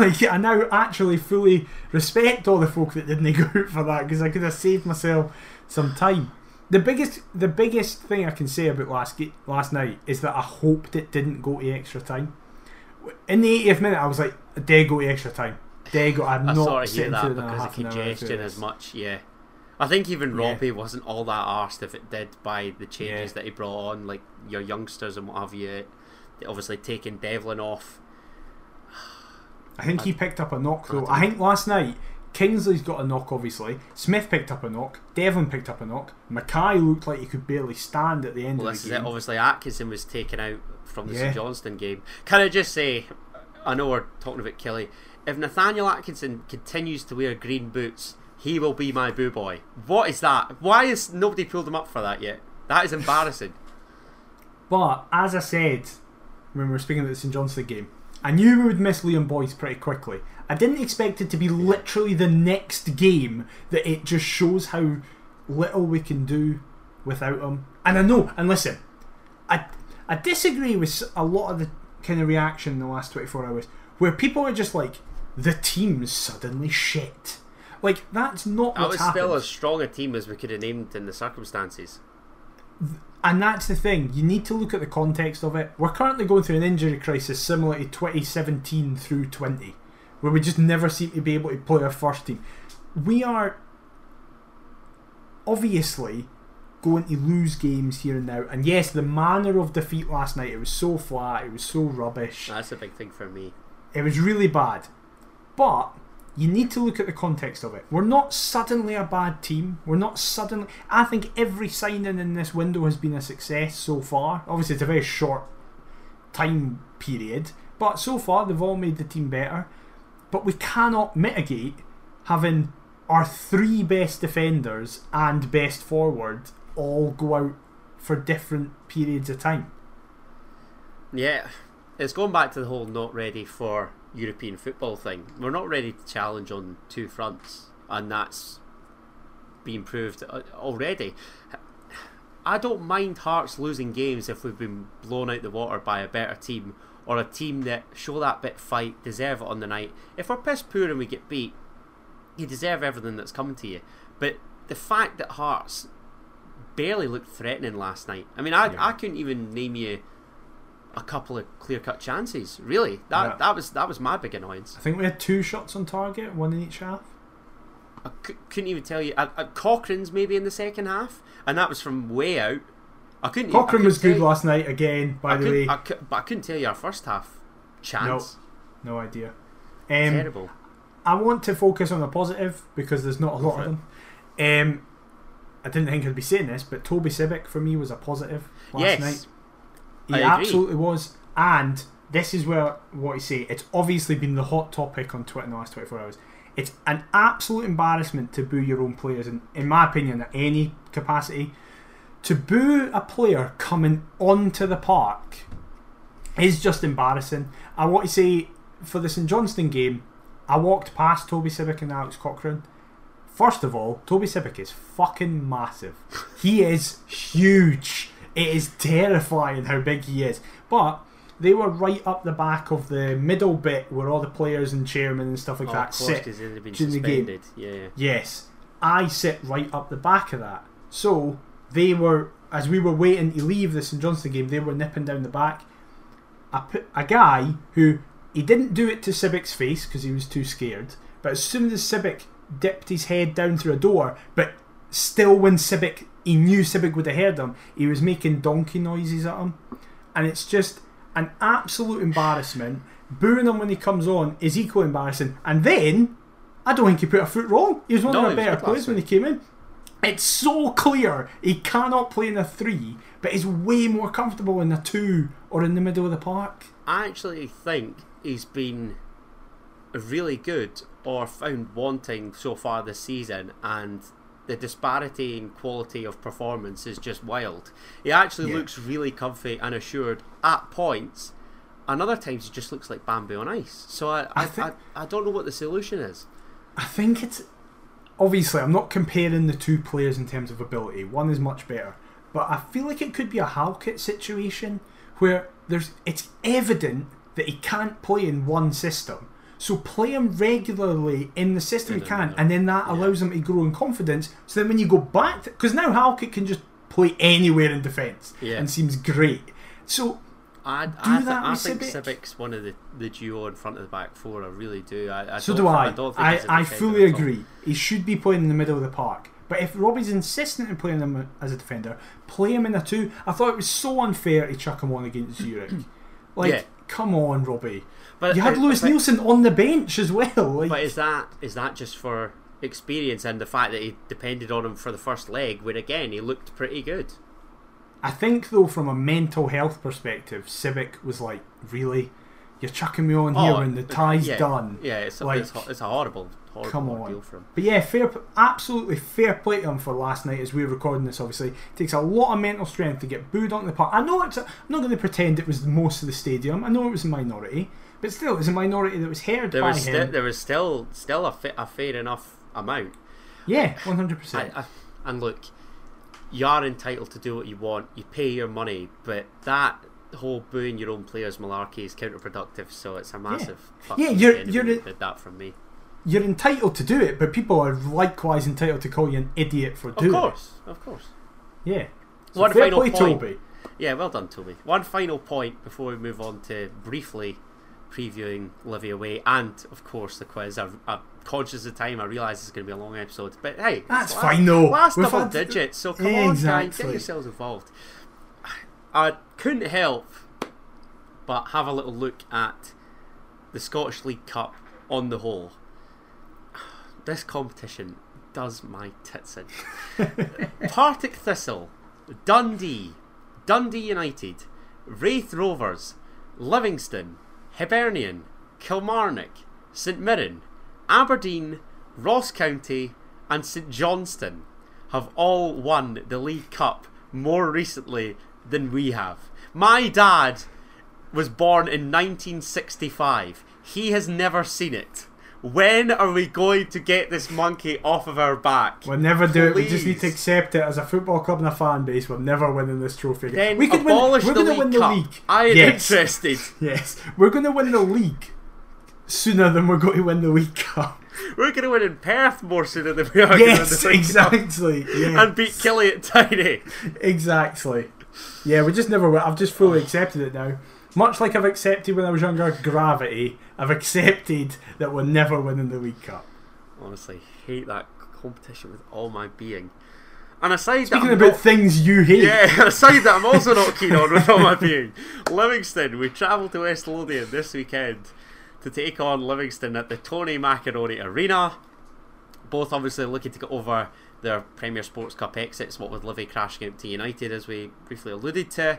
Like, I now actually fully respect all the folk that didn't go out for that, because I could have saved myself some time. The biggest thing I can say about last night is that I hoped it didn't go to extra time. In the 80th minute, I was like, "Dare go to extra time? Dare go?" I'm not sitting through that because of congestion as much. Yeah, I think even Robbie wasn't all that arsed if it did by the changes that he brought on, like your youngsters and what have you. Obviously taking Devlin off. I think he picked up a knock though. I think last night, Kingsley's got a knock, obviously. Smith picked up a knock. Devlin picked up a knock. Mackay looked like he could barely stand at the end of the game. Is it. Obviously, Atkinson was taken out from the St Johnstone game. Can I just say, I know we're talking about Kelly, if Nathaniel Atkinson continues to wear green boots, he will be my boo boy. What is that? Why has nobody pulled him up for that yet? That is embarrassing. But, as I said, when we were speaking about the St Johnstone game, I knew we would miss Liam Boyce pretty quickly. I didn't expect it to be literally the next game that it just shows how little we can do without him. And I know, and listen, I disagree with a lot of the kind of reaction in the last 24 hours where people are just like, the team's suddenly shit. Like, that's not what's happened. That was still as strong a team as we could have named in the circumstances. And that's the thing, you need to look at the context of it. We're currently going through an injury crisis similar to 2017 through 20, where we just never seem to be able to play our first team. We are obviously going to lose games here and now, and yes, the manner of defeat last night, it was so flat, it was so rubbish. That's a big thing for me. It was really bad, but you need to look at the context of it. We're not suddenly a bad team. We're not suddenly... I think every signing in this window has been a success so far. Obviously, it's a very short time period, but so far, they've all made the team better. But we cannot mitigate having our three best defenders and best forward all go out for different periods of time. Yeah, it's going back to the whole not ready for European football thing. We're not ready to challenge on two fronts, and that's been proved already. I don't mind Hearts losing games if we've been blown out the water by a better team, or a team that show that bit fight, deserve it on the night. If we're piss poor and we get beat, you deserve everything that's coming to you. But the fact that Hearts barely looked threatening last night, I mean, I couldn't even name you a couple of clear-cut chances, really. That was my big annoyance. I think we had two shots on target, one in each half. I couldn't even tell you. Cochrane's maybe in the second half, and that was from way out. Cochrane was good last night again, by the way. But I couldn't tell you our first half chance. No idea. Terrible. I want to focus on the positive because there's not a lot of them. I didn't think I'd be saying this, but Toby Sibic for me was a positive last night. He absolutely was, and this is where what I say, it's obviously been the hot topic on Twitter in the last 24 hours. It's an absolute embarrassment to boo your own players, in my opinion, at any capacity. To boo a player coming onto the park is just embarrassing. I want to say, for the St Johnstone game, I walked past Toby Sibic and Alex Cochrane. First of all, Toby Sibic is fucking massive. He is huge. It is terrifying how big he is. But they were right up the back of the middle bit where all the players and chairmen and stuff like that sit during the game. Yeah. Yes. I sit right up the back of that. So they were, as we were waiting to leave the St Johnstone game, they were nipping down the back. I put a guy who, he didn't do it to Sibic's face because he was too scared, but as soon as Sibic dipped his head down through a door, but still when Sibic... He knew Sibic would have heard him. He was making donkey noises at him. And it's just an absolute embarrassment. Booing him when he comes on is equally embarrassing. And then, I don't think he put a foot wrong. He was one of the better players when he came in. It's so clear he cannot play in a three, but is way more comfortable in a two or in the middle of the park. I actually think he's been really good or found wanting so far this season, and the disparity in quality of performance is just wild. He actually looks really comfy and assured at points, and other times it just looks like bamboo on ice. So I don't know what the solution is. I think it's... Obviously, I'm not comparing the two players in terms of ability. One is much better. But I feel like it could be a Halkett situation where it's evident that he can't play in one system. So play him regularly in the system he can, and then that allows him to grow in confidence. So then when you go back... Because now Halkett can just play anywhere in defence and seems great. So... I think Civic's one of the duo in front of the back four. I really do. I fully agree. He should be playing in the middle of the park. But if Robbie's insistent in playing him as a defender, play him in a two. I thought it was so unfair to chuck him on against Zurich. Come on, Robbie. But you had Lewis Neilson on the bench as well. But is that just for experience and the fact that he depended on him for the first leg, when again he looked pretty good? I think, though, from a mental health perspective, Civic was like, really? You're chucking me on here when the tie's done? Yeah, it's a horrible deal for him. But yeah, absolutely fair play to him for last night, as we were recording this, obviously. It takes a lot of mental strength to get booed onto the park. I know I'm not going to pretend it was most of the stadium. I know it was a minority. But still, it was a minority that was heard by him. There was still a fair enough amount. Yeah, 100%. And look... You are entitled to do what you want. You pay your money, but that whole booing your own players malarkey is counterproductive. So it's a massive fuck. Yeah, did that from me. You're entitled to do it, but people are likewise entitled to call you an idiot for doing it. Of course. Yeah. So one final point. Toby. Yeah, well done, Toby. One final point before we move on to briefly previewing Livy away, and of course the quiz. I'm conscious of time. I realise it's going to be a long episode, but hey, that's fine though. Last double digits, so come on, guys, get yourselves involved. I couldn't help but have a little look at the Scottish League Cup on the whole. This competition does my tits in. Partick Thistle, Dundee, Dundee United, Raith Rovers, Livingston, Hibernian, Kilmarnock, St Mirren, Aberdeen, Ross County and St Johnstone have all won the League Cup more recently than we have. My dad was born in 1965. He has never seen it. When are we going to get this monkey off of our back? We'll never do it. We just need to accept it as a football club and a fan base. We're never winning this trophy. Then we could abolish the league. I am interested. Yes, we're going to win the league sooner than we're going to win the League Cup. We're going to win in Perth more sooner than we are going to win the League Cup. Yes. And beat Killy at Tiny. Exactly. Yeah, we just never win. I've just fully accepted it now. Much like I've accepted when I was younger gravity, I've accepted that we're never winning the League Cup. Honestly, hate that competition with all my being. And aside Speaking about things you hate. Yeah, aside that I'm also not keen on with all my being. Livingston, we travel to West Lothian this weekend to take on Livingston at the Tony Macaroni Arena. Both obviously looking to get over their Premier Sports Cup exits, what with Livy crashing out to United, as we briefly alluded to.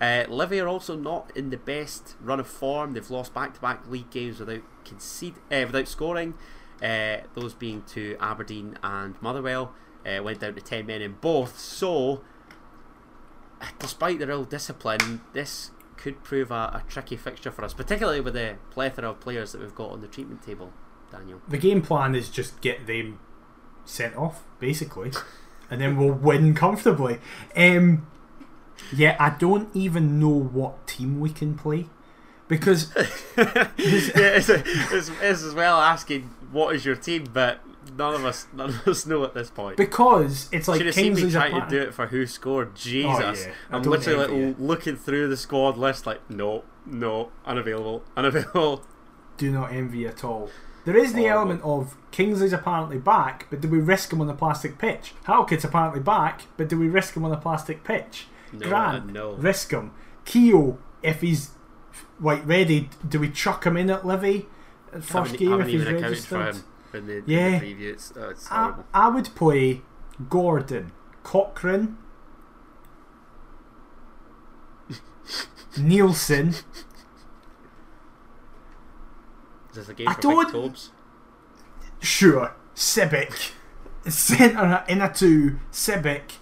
Livy are also not in the best run of form. They've lost back-to-back league games without scoring. Those being to Aberdeen and Motherwell. Went down to 10 men in both. So, despite their ill discipline, this could prove a tricky fixture for us, particularly with the plethora of players that we've got on the treatment table, Daniel. The game plan is just get them sent off, basically, and then we'll win comfortably. Yeah, I don't even know what team we can play because it's as well asking what is your team, but none of us know at this point because it's like Kingsley's trying to do it for who scored. Jesus, I'm literally like looking through the squad list like no, unavailable. Do not envy at all. There is the element of Kingsley's apparently back, but do we risk him on the plastic pitch? Halkett's apparently back, but do we risk him on the plastic pitch? No, Grant, risk him. Keogh, if he's like ready, do we chuck him in at Livy? First game if he's registered. In the preview, it's I would play Gordon, Cochrane, Neilson. Is this a game for big Tobes? Sure, Sibic, centre in a two, Sibic,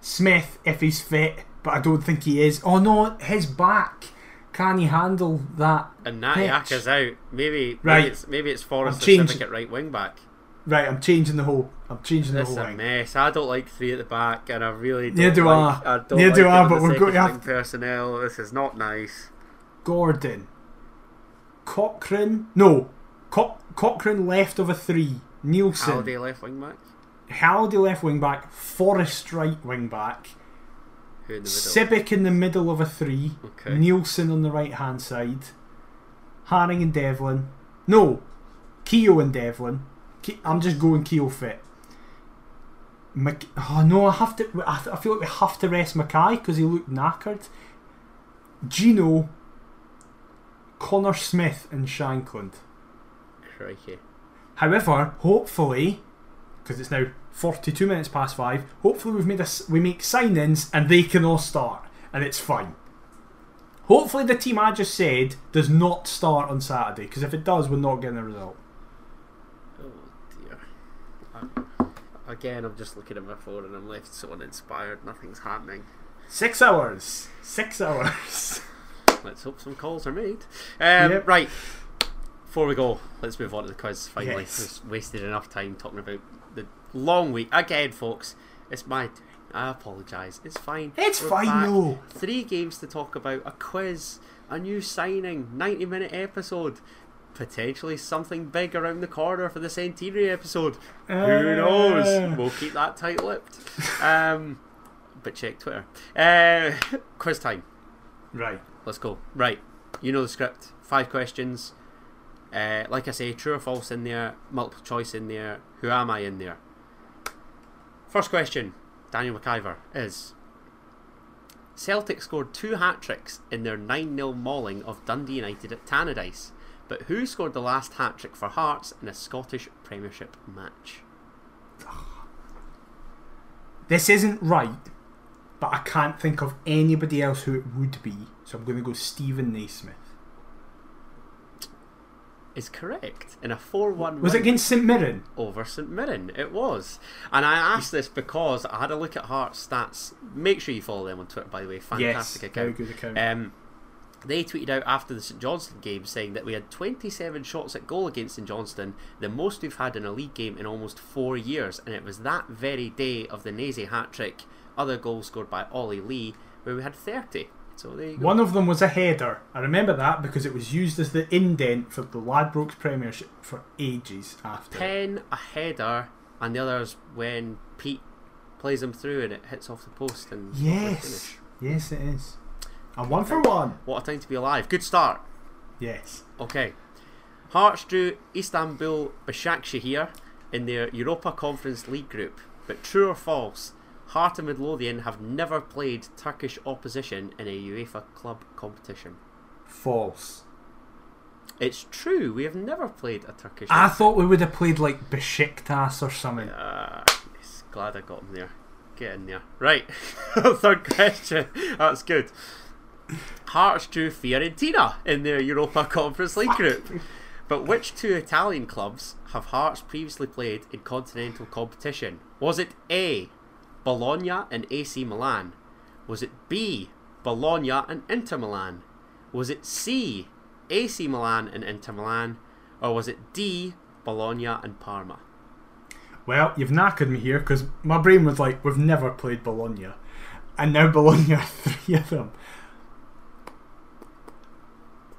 Smith if he's fit, but I don't think he is. Oh no, his back. Can he handle that? And Natty-Aka's out. Maybe it's Forrest Civic at right wing back. Right, I'm changing the whole thing. It's a mess. I don't like three at the back, and I really don't. But we've got to have personnel. This is not nice. Gordon, Cochrane. No, Cochrane left of a three. Neilson. Halliday left wing back. Forrest right wing back. Sibic in the middle of a three. Okay. Neilson on the right hand side. Haring and Devlin. No, Keogh and Devlin. I'm just going Keogh fit. I feel like we have to rest Mackay because he looked knackered. Gino, Connor Smith, and Shankland. Crikey. However, hopefully, because it's now 42 minutes past 5, hopefully we make sign-ins and they can all start and it's fine. Hopefully the team I just said does not start on Saturday, because if it does, we're not getting a result. Again, I'm just looking at my phone and I'm left so uninspired. Nothing's happening. 6 hours. 6 hours. Let's hope some calls are made. Right. Before we go, let's move on to the quiz finally. Yes. We've wasted enough time talking about the long week. Again, folks, it's my doing. I apologise. It's fine. It's We're fine, though. 3 games to talk about, a quiz, a new signing, 90-minute episode. Potentially something big around the corner for the centenary episode. Who knows? We'll keep that tight-lipped. But check Twitter. Quiz time. Right. Let's go. Right. You know the script. 5 questions. Like I say, true or false in there. Multiple choice in there. Who am I in there? First question. Daniel McIver is... Celtic scored 2 hat-tricks in their 9-0 mauling of Dundee United at Tannadice. But who scored the last hat-trick for Hearts in a Scottish Premiership match? This isn't right, but I can't think of anybody else who it would be, so I'm going to go Stephen Naismith. Is correct. In a 4-1 was it against St Mirren? Over St Mirren, it was. And I asked this because I had a look at Hearts' stats. Make sure you follow them on Twitter, by the way. Fantastic account. Very good account. They tweeted out after the St Johnstone game saying that we had 27 shots at goal against St Johnstone, the most we've had in a league game in almost 4 years, and it was that very day of the Naze hat-trick, other goal scored by Ollie Lee, where we had 30. So there you go. One of them was a header. I remember that because it was used as the indent for the Ladbrokes Premiership for ages after. 10, a header, and the other's when Pete plays him through and it hits off the post. And yes, yes it is. And 1 for 1. What a time to be alive. Good start. Yes. Okay. Hearts drew Istanbul Başakşehir in their Europa Conference League group. But true or false, Heart of Midlothian have never played Turkish opposition in a UEFA club competition. False. It's true. We have never played a Turkish. I thought we would have played like Beşiktaş or something. Yes. Glad I got him there. Get in there. Right. Third question. That's good. Hearts drew Fiorentina in their Europa Conference League group. But which 2 Italian clubs have Hearts previously played in continental competition? Was it A, Bologna and AC Milan? Was it B, Bologna and Inter Milan? Was it C, AC Milan and Inter Milan? Or was it D, Bologna and Parma? Well, you've knackered me here because my brain was like, we've never played Bologna. And now Bologna are 3 of them.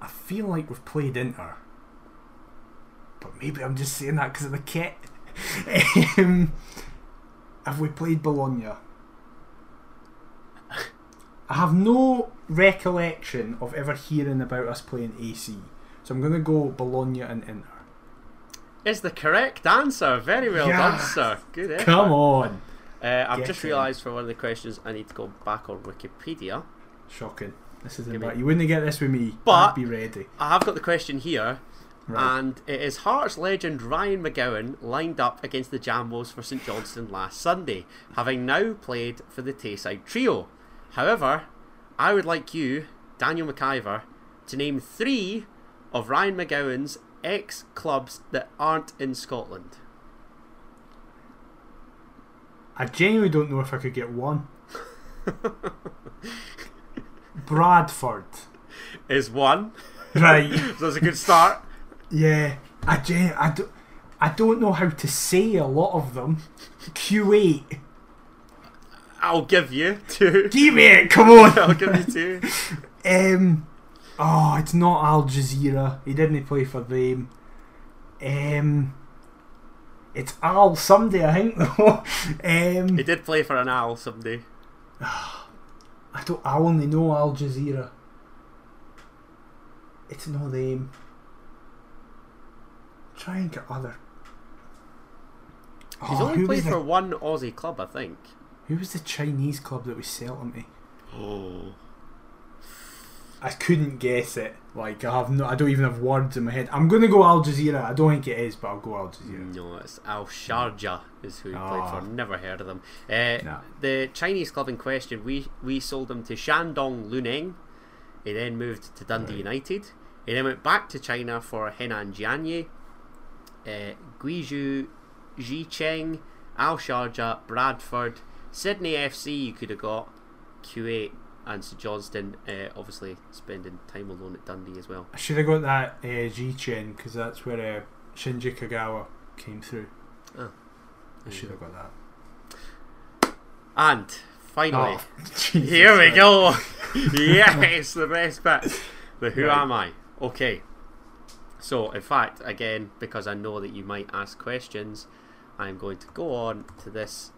I feel like we've played Inter, but maybe I'm just saying that because of the kit. Have we played Bologna? I have no recollection of ever hearing about us playing AC, so I'm going to go Bologna and Inter. Is the correct answer. Very well done, sir. Good effort. Come on. I've just realised for one of the questions I need to go back on Wikipedia. Shocking. This isn't bad. You wouldn't get this with me. But I'd be ready. I have got the question here, right. And it is Hearts legend Ryan McGowan lined up against the Jambos for St Johnstone last Sunday, having now played for the Tayside Trio. However, I would like you, Daniel McIver, to name 3 of Ryan McGowan's ex-clubs that aren't in Scotland. I genuinely don't know if I could get one. Bradford. is one. Right. So it's a good start. Yeah. I don't know how to say a lot of them. Q8. I'll give you two. Give me it, come on. I'll give you two. Oh, it's not Al Jazeera. He didn't play for them. It's Al someday, I think, though. He did play for an Al someday. I only know Al Jazeera. It's not them. Try and get other. He's only played for one Aussie club, I think. Who was the Chinese club that was selling me? Oh. I couldn't guess it. Like, I don't even have words in my head. I'm going to go Al Jazeera. I don't think it is, but I'll go Al Jazeera. No, it's Al Sharjah is who he played for. Never heard of them. Nah. The Chinese club in question, we sold him to Shandong Luneng. He then moved to Dundee United. He then went back to China for Henan Jianye, Guizhou Zhicheng, Al Sharjah, Bradford, Sydney FC you could have got, Q8, and St Johnstone, obviously spending time alone at Dundee as well. I should have got that Zhicheng because that's where Shinji Kagawa came through. Oh, I should have got that. And finally, here we go. Yes, the best bit. The who am I? Okay. So, in fact, again, because I know that you might ask questions, I'm going to go on to this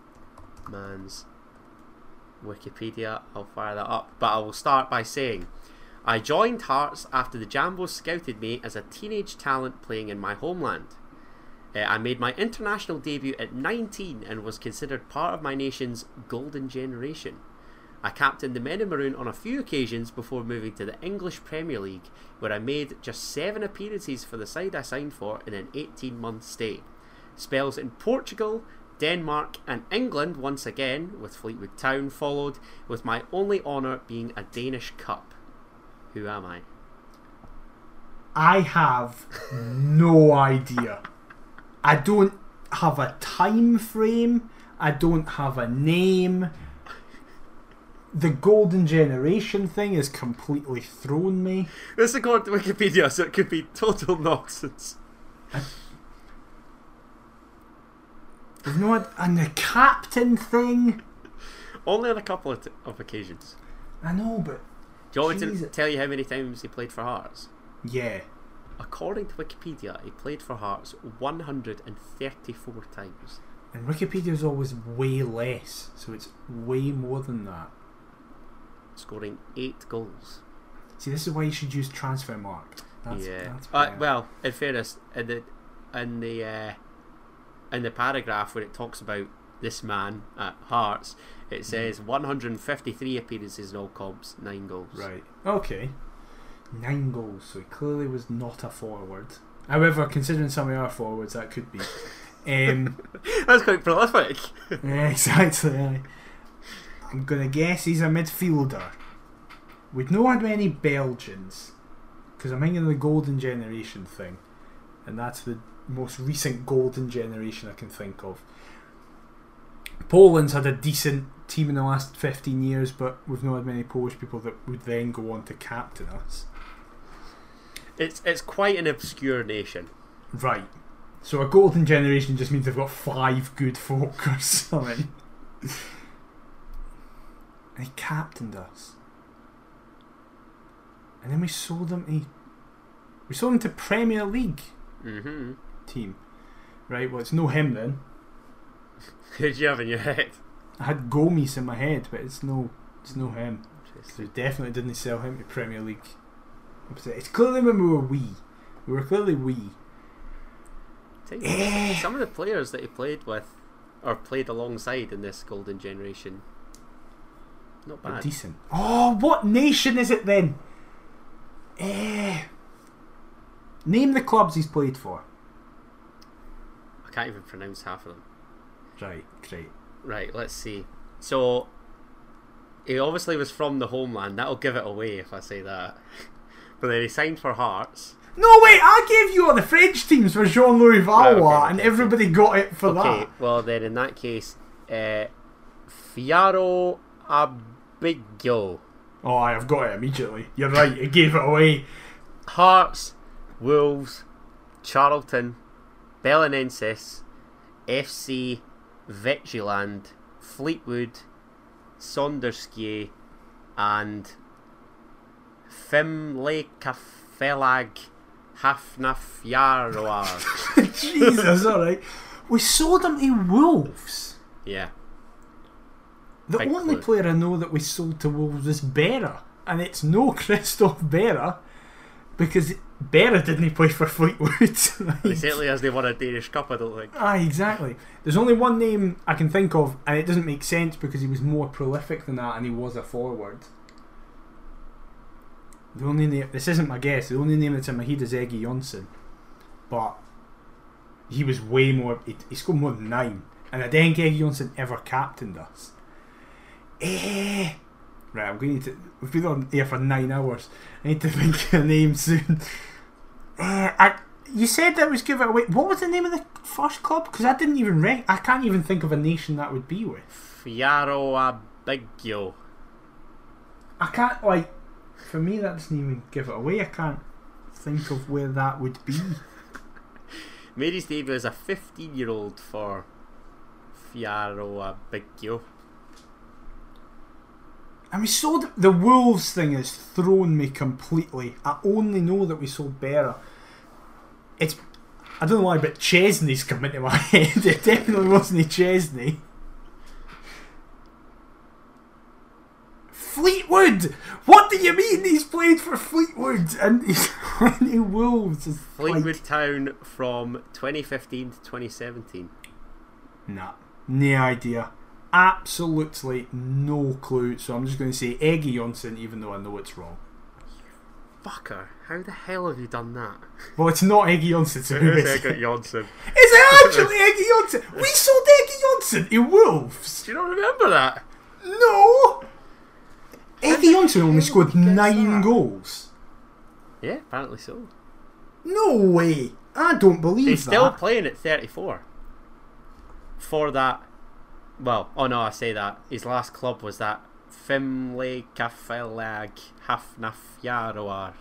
man's Wikipedia. I'll fire that up, but I will start by saying I joined Hearts after the Jambos scouted me as a teenage talent playing in my homeland. I made my international debut at 19 and was considered part of my nation's golden generation. I captained the men in maroon on a few occasions before moving to the English Premier League, where I made just 7 appearances for the side I signed for in an 18-month stay. Spells in Portugal, Denmark and England once again, with Fleetwood Town followed, with my only honour being a Danish Cup. Who am I? I have no idea. I don't have a time frame. I don't have a name. The golden generation thing has completely thrown me. This is according to Wikipedia, so it could be total nonsense. And the captain thing? Only on a couple of occasions. I know, but... Do you want me to tell you how many times he played for Hearts? Yeah. According to Wikipedia, he played for Hearts 134 times. And Wikipedia's always way less, so it's way more than that. Scoring 8 goals. See, this is why you should use Transfermarkt. That's well, in fairness, in the paragraph where it talks about this man at Hearts, it says 153 appearances in all comps, 9 goals. Right. Okay. 9 goals, so he clearly was not a forward. However, considering some of our forwards, that could be. That's quite prolific. Yeah, exactly. I'm going to guess he's a midfielder. We'd not had many Belgians, because I'm thinking of the golden generation thing, and that's the most recent golden generation I can think of. Poland's had a decent team in the last 15 years, but we've not had many Polish people that would then go on to captain us. It's quite an obscure nation. Right. So a golden generation just means they've got 5 good folk or something. And he captained us. And then we sold him to... We sold him to Premier League team. Right, well, it's no him then. Who did you have in your head? I had Gomes in my head, but it's no him. So definitely didn't sell him to Premier League. It's clearly when we were wee. We were clearly wee. Some of the players that he played with or played alongside in this golden generation, not bad. They're decent. Oh, what nation is it then? Name the clubs he's played for. I can't even pronounce half of them. Right, great. Right, let's see. So, he obviously was from the homeland. That'll give it away if I say that. But then he signed for Hearts. No, wait, I gave you all the French teams for Jean-Louis Valois, and everybody got it for that. Okay, well then in that case, Fiaro Abigio Oh, I've got it immediately. You're right, it gave it away. Hearts, Wolves, Charlton, Belenenses, FC Vegeland, Fleetwood, Saunderskye, and Fimleikafelag Hafnarfjaroar. Jesus, alright. We sold him to Wolves. Yeah. The big only clue. Player I know that we sold to Wolves is Berra, and it's no Christoph Berra, because Berra didn't play for Fleetwood. Like, he certainly hasn't won a Danish Cup, I don't think. Aye, exactly. There's only one name I can think of, and it doesn't make sense because he was more prolific than that and he was a forward. The only name, this isn't my guess, the only name that's in my head is Eggy Jonsson, but he was way more, he scored more than 9, and I don't think Eggy Jonsson ever captained us. Right, I'm going to need to, we've been on air for 9 hours, I need to think of a name soon. You said that was giving away, what was the name of the first club? Because I didn't even, I can't even think of a nation that would be with. Fjaroabigio. I can't, like, for me that doesn't even give it away, I can't think of where that would be. Mary's debut is a 15-year-old for Fjaroabigio. And we sold, the Wolves thing has thrown me completely. I only know that we sold Berra. It's, I don't know why, but Chesney's come into my head. It definitely wasn't Chesney. Fleetwood! What do you mean he's played for Fleetwood? And he's running to Wolves. It's Fleetwood, like, Town from 2015 to 2017. Nah, no idea. Absolutely no clue, so I'm just going to say Eggy Jonsson, even though I know it's wrong. You fucker, how the hell have you done that? Well, it's not Eggy Jonsson, so who is it? Eggy Jonsson. Is it actually Eggy Jonsson? We sold Eggy Jonsson to Wolves. Do you not remember that? No. Eggy Jonsson only scored 9 goals. Yeah, apparently so. No way. I don't believe that. He's still playing at 34. For that. Well, oh no, I say that. His last club was that Fimleikafelag Hafnarfjaroar.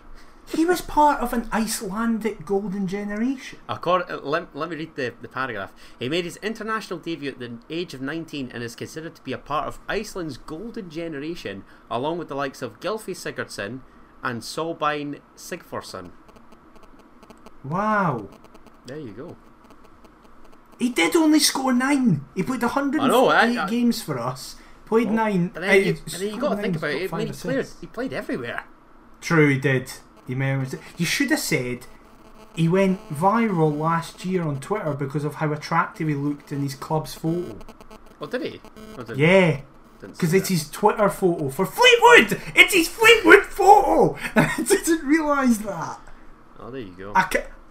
He was part of an Icelandic golden generation. Let me read the paragraph. He made his international debut at the age of 19 and is considered to be a part of Iceland's golden generation, along with the likes of Gylfi Sigurdsson and Solbein Sigfússon. Wow. There you go. He did only score 9. He played 148 games for us. Played 9. And then you've got to think about it. He played everywhere. True, he did. You should have said he went viral last year on Twitter because of how attractive he looked in his club's photo. Oh, did he? Yeah. Because it's his Twitter photo for Fleetwood! It's his Fleetwood photo! I didn't realise that. Oh, there you go.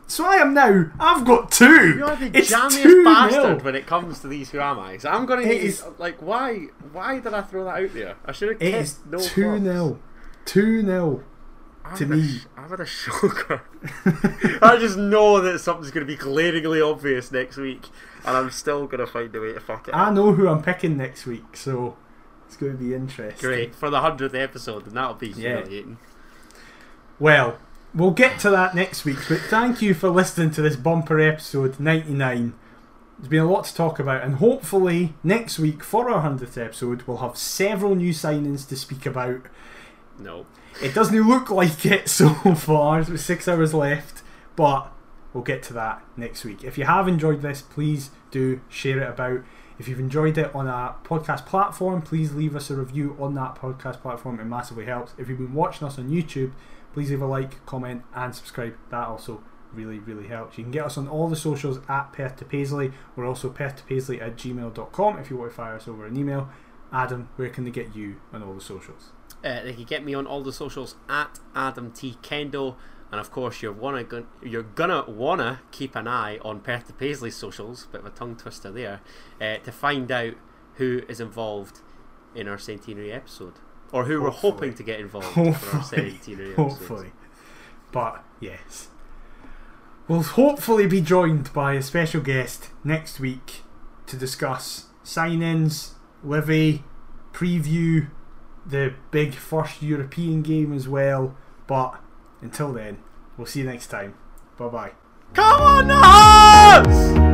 So I am now. I've got 2. You're the jammiest bastard when it comes to these. Who am I? So I'm going to need. Like, why? Why did I throw that out there? I should have kept no. 2-0. 2-0 to me. I've had a shocker. I just know that something's going to be glaringly obvious next week, and I'm still going to find a way to fuck it. I know who I'm picking next week, so it's going to be interesting. Great for the 100th episode, and that'll be humiliating. Well. We'll get to that next week, but thank you for listening to this bumper episode 99. There's been a lot to talk about, and hopefully next week for our 100th episode we'll have several new signings to speak about. No. It doesn't look like it so far, with 6 hours left, but we'll get to that next week. If you have enjoyed this, please do share it about. If you've enjoyed it on a podcast platform, please leave us a review on that podcast platform. It massively helps. If you've been watching us on YouTube, please leave a like, comment and subscribe. That also really, really helps. You can get us on all the socials at Perth to Paisley. We're also perthtopaisley@gmail.com if you want to fire us over an email. Adam, where can they get you on all the socials? They can get me on all the socials at Adam T. Kendall. And of course, you're gonna wanna keep an eye on Perth to Paisley's socials, bit of a tongue twister there, to find out who is involved in our centenary episode. Or who we're hoping to get involved for our centenary episode. Hopefully. But, yes. We'll hopefully be joined by a special guest next week to discuss sign-ins, Livy, preview, the big first European game as well. But until then, we'll see you next time. Bye bye. Come on, the Hearts!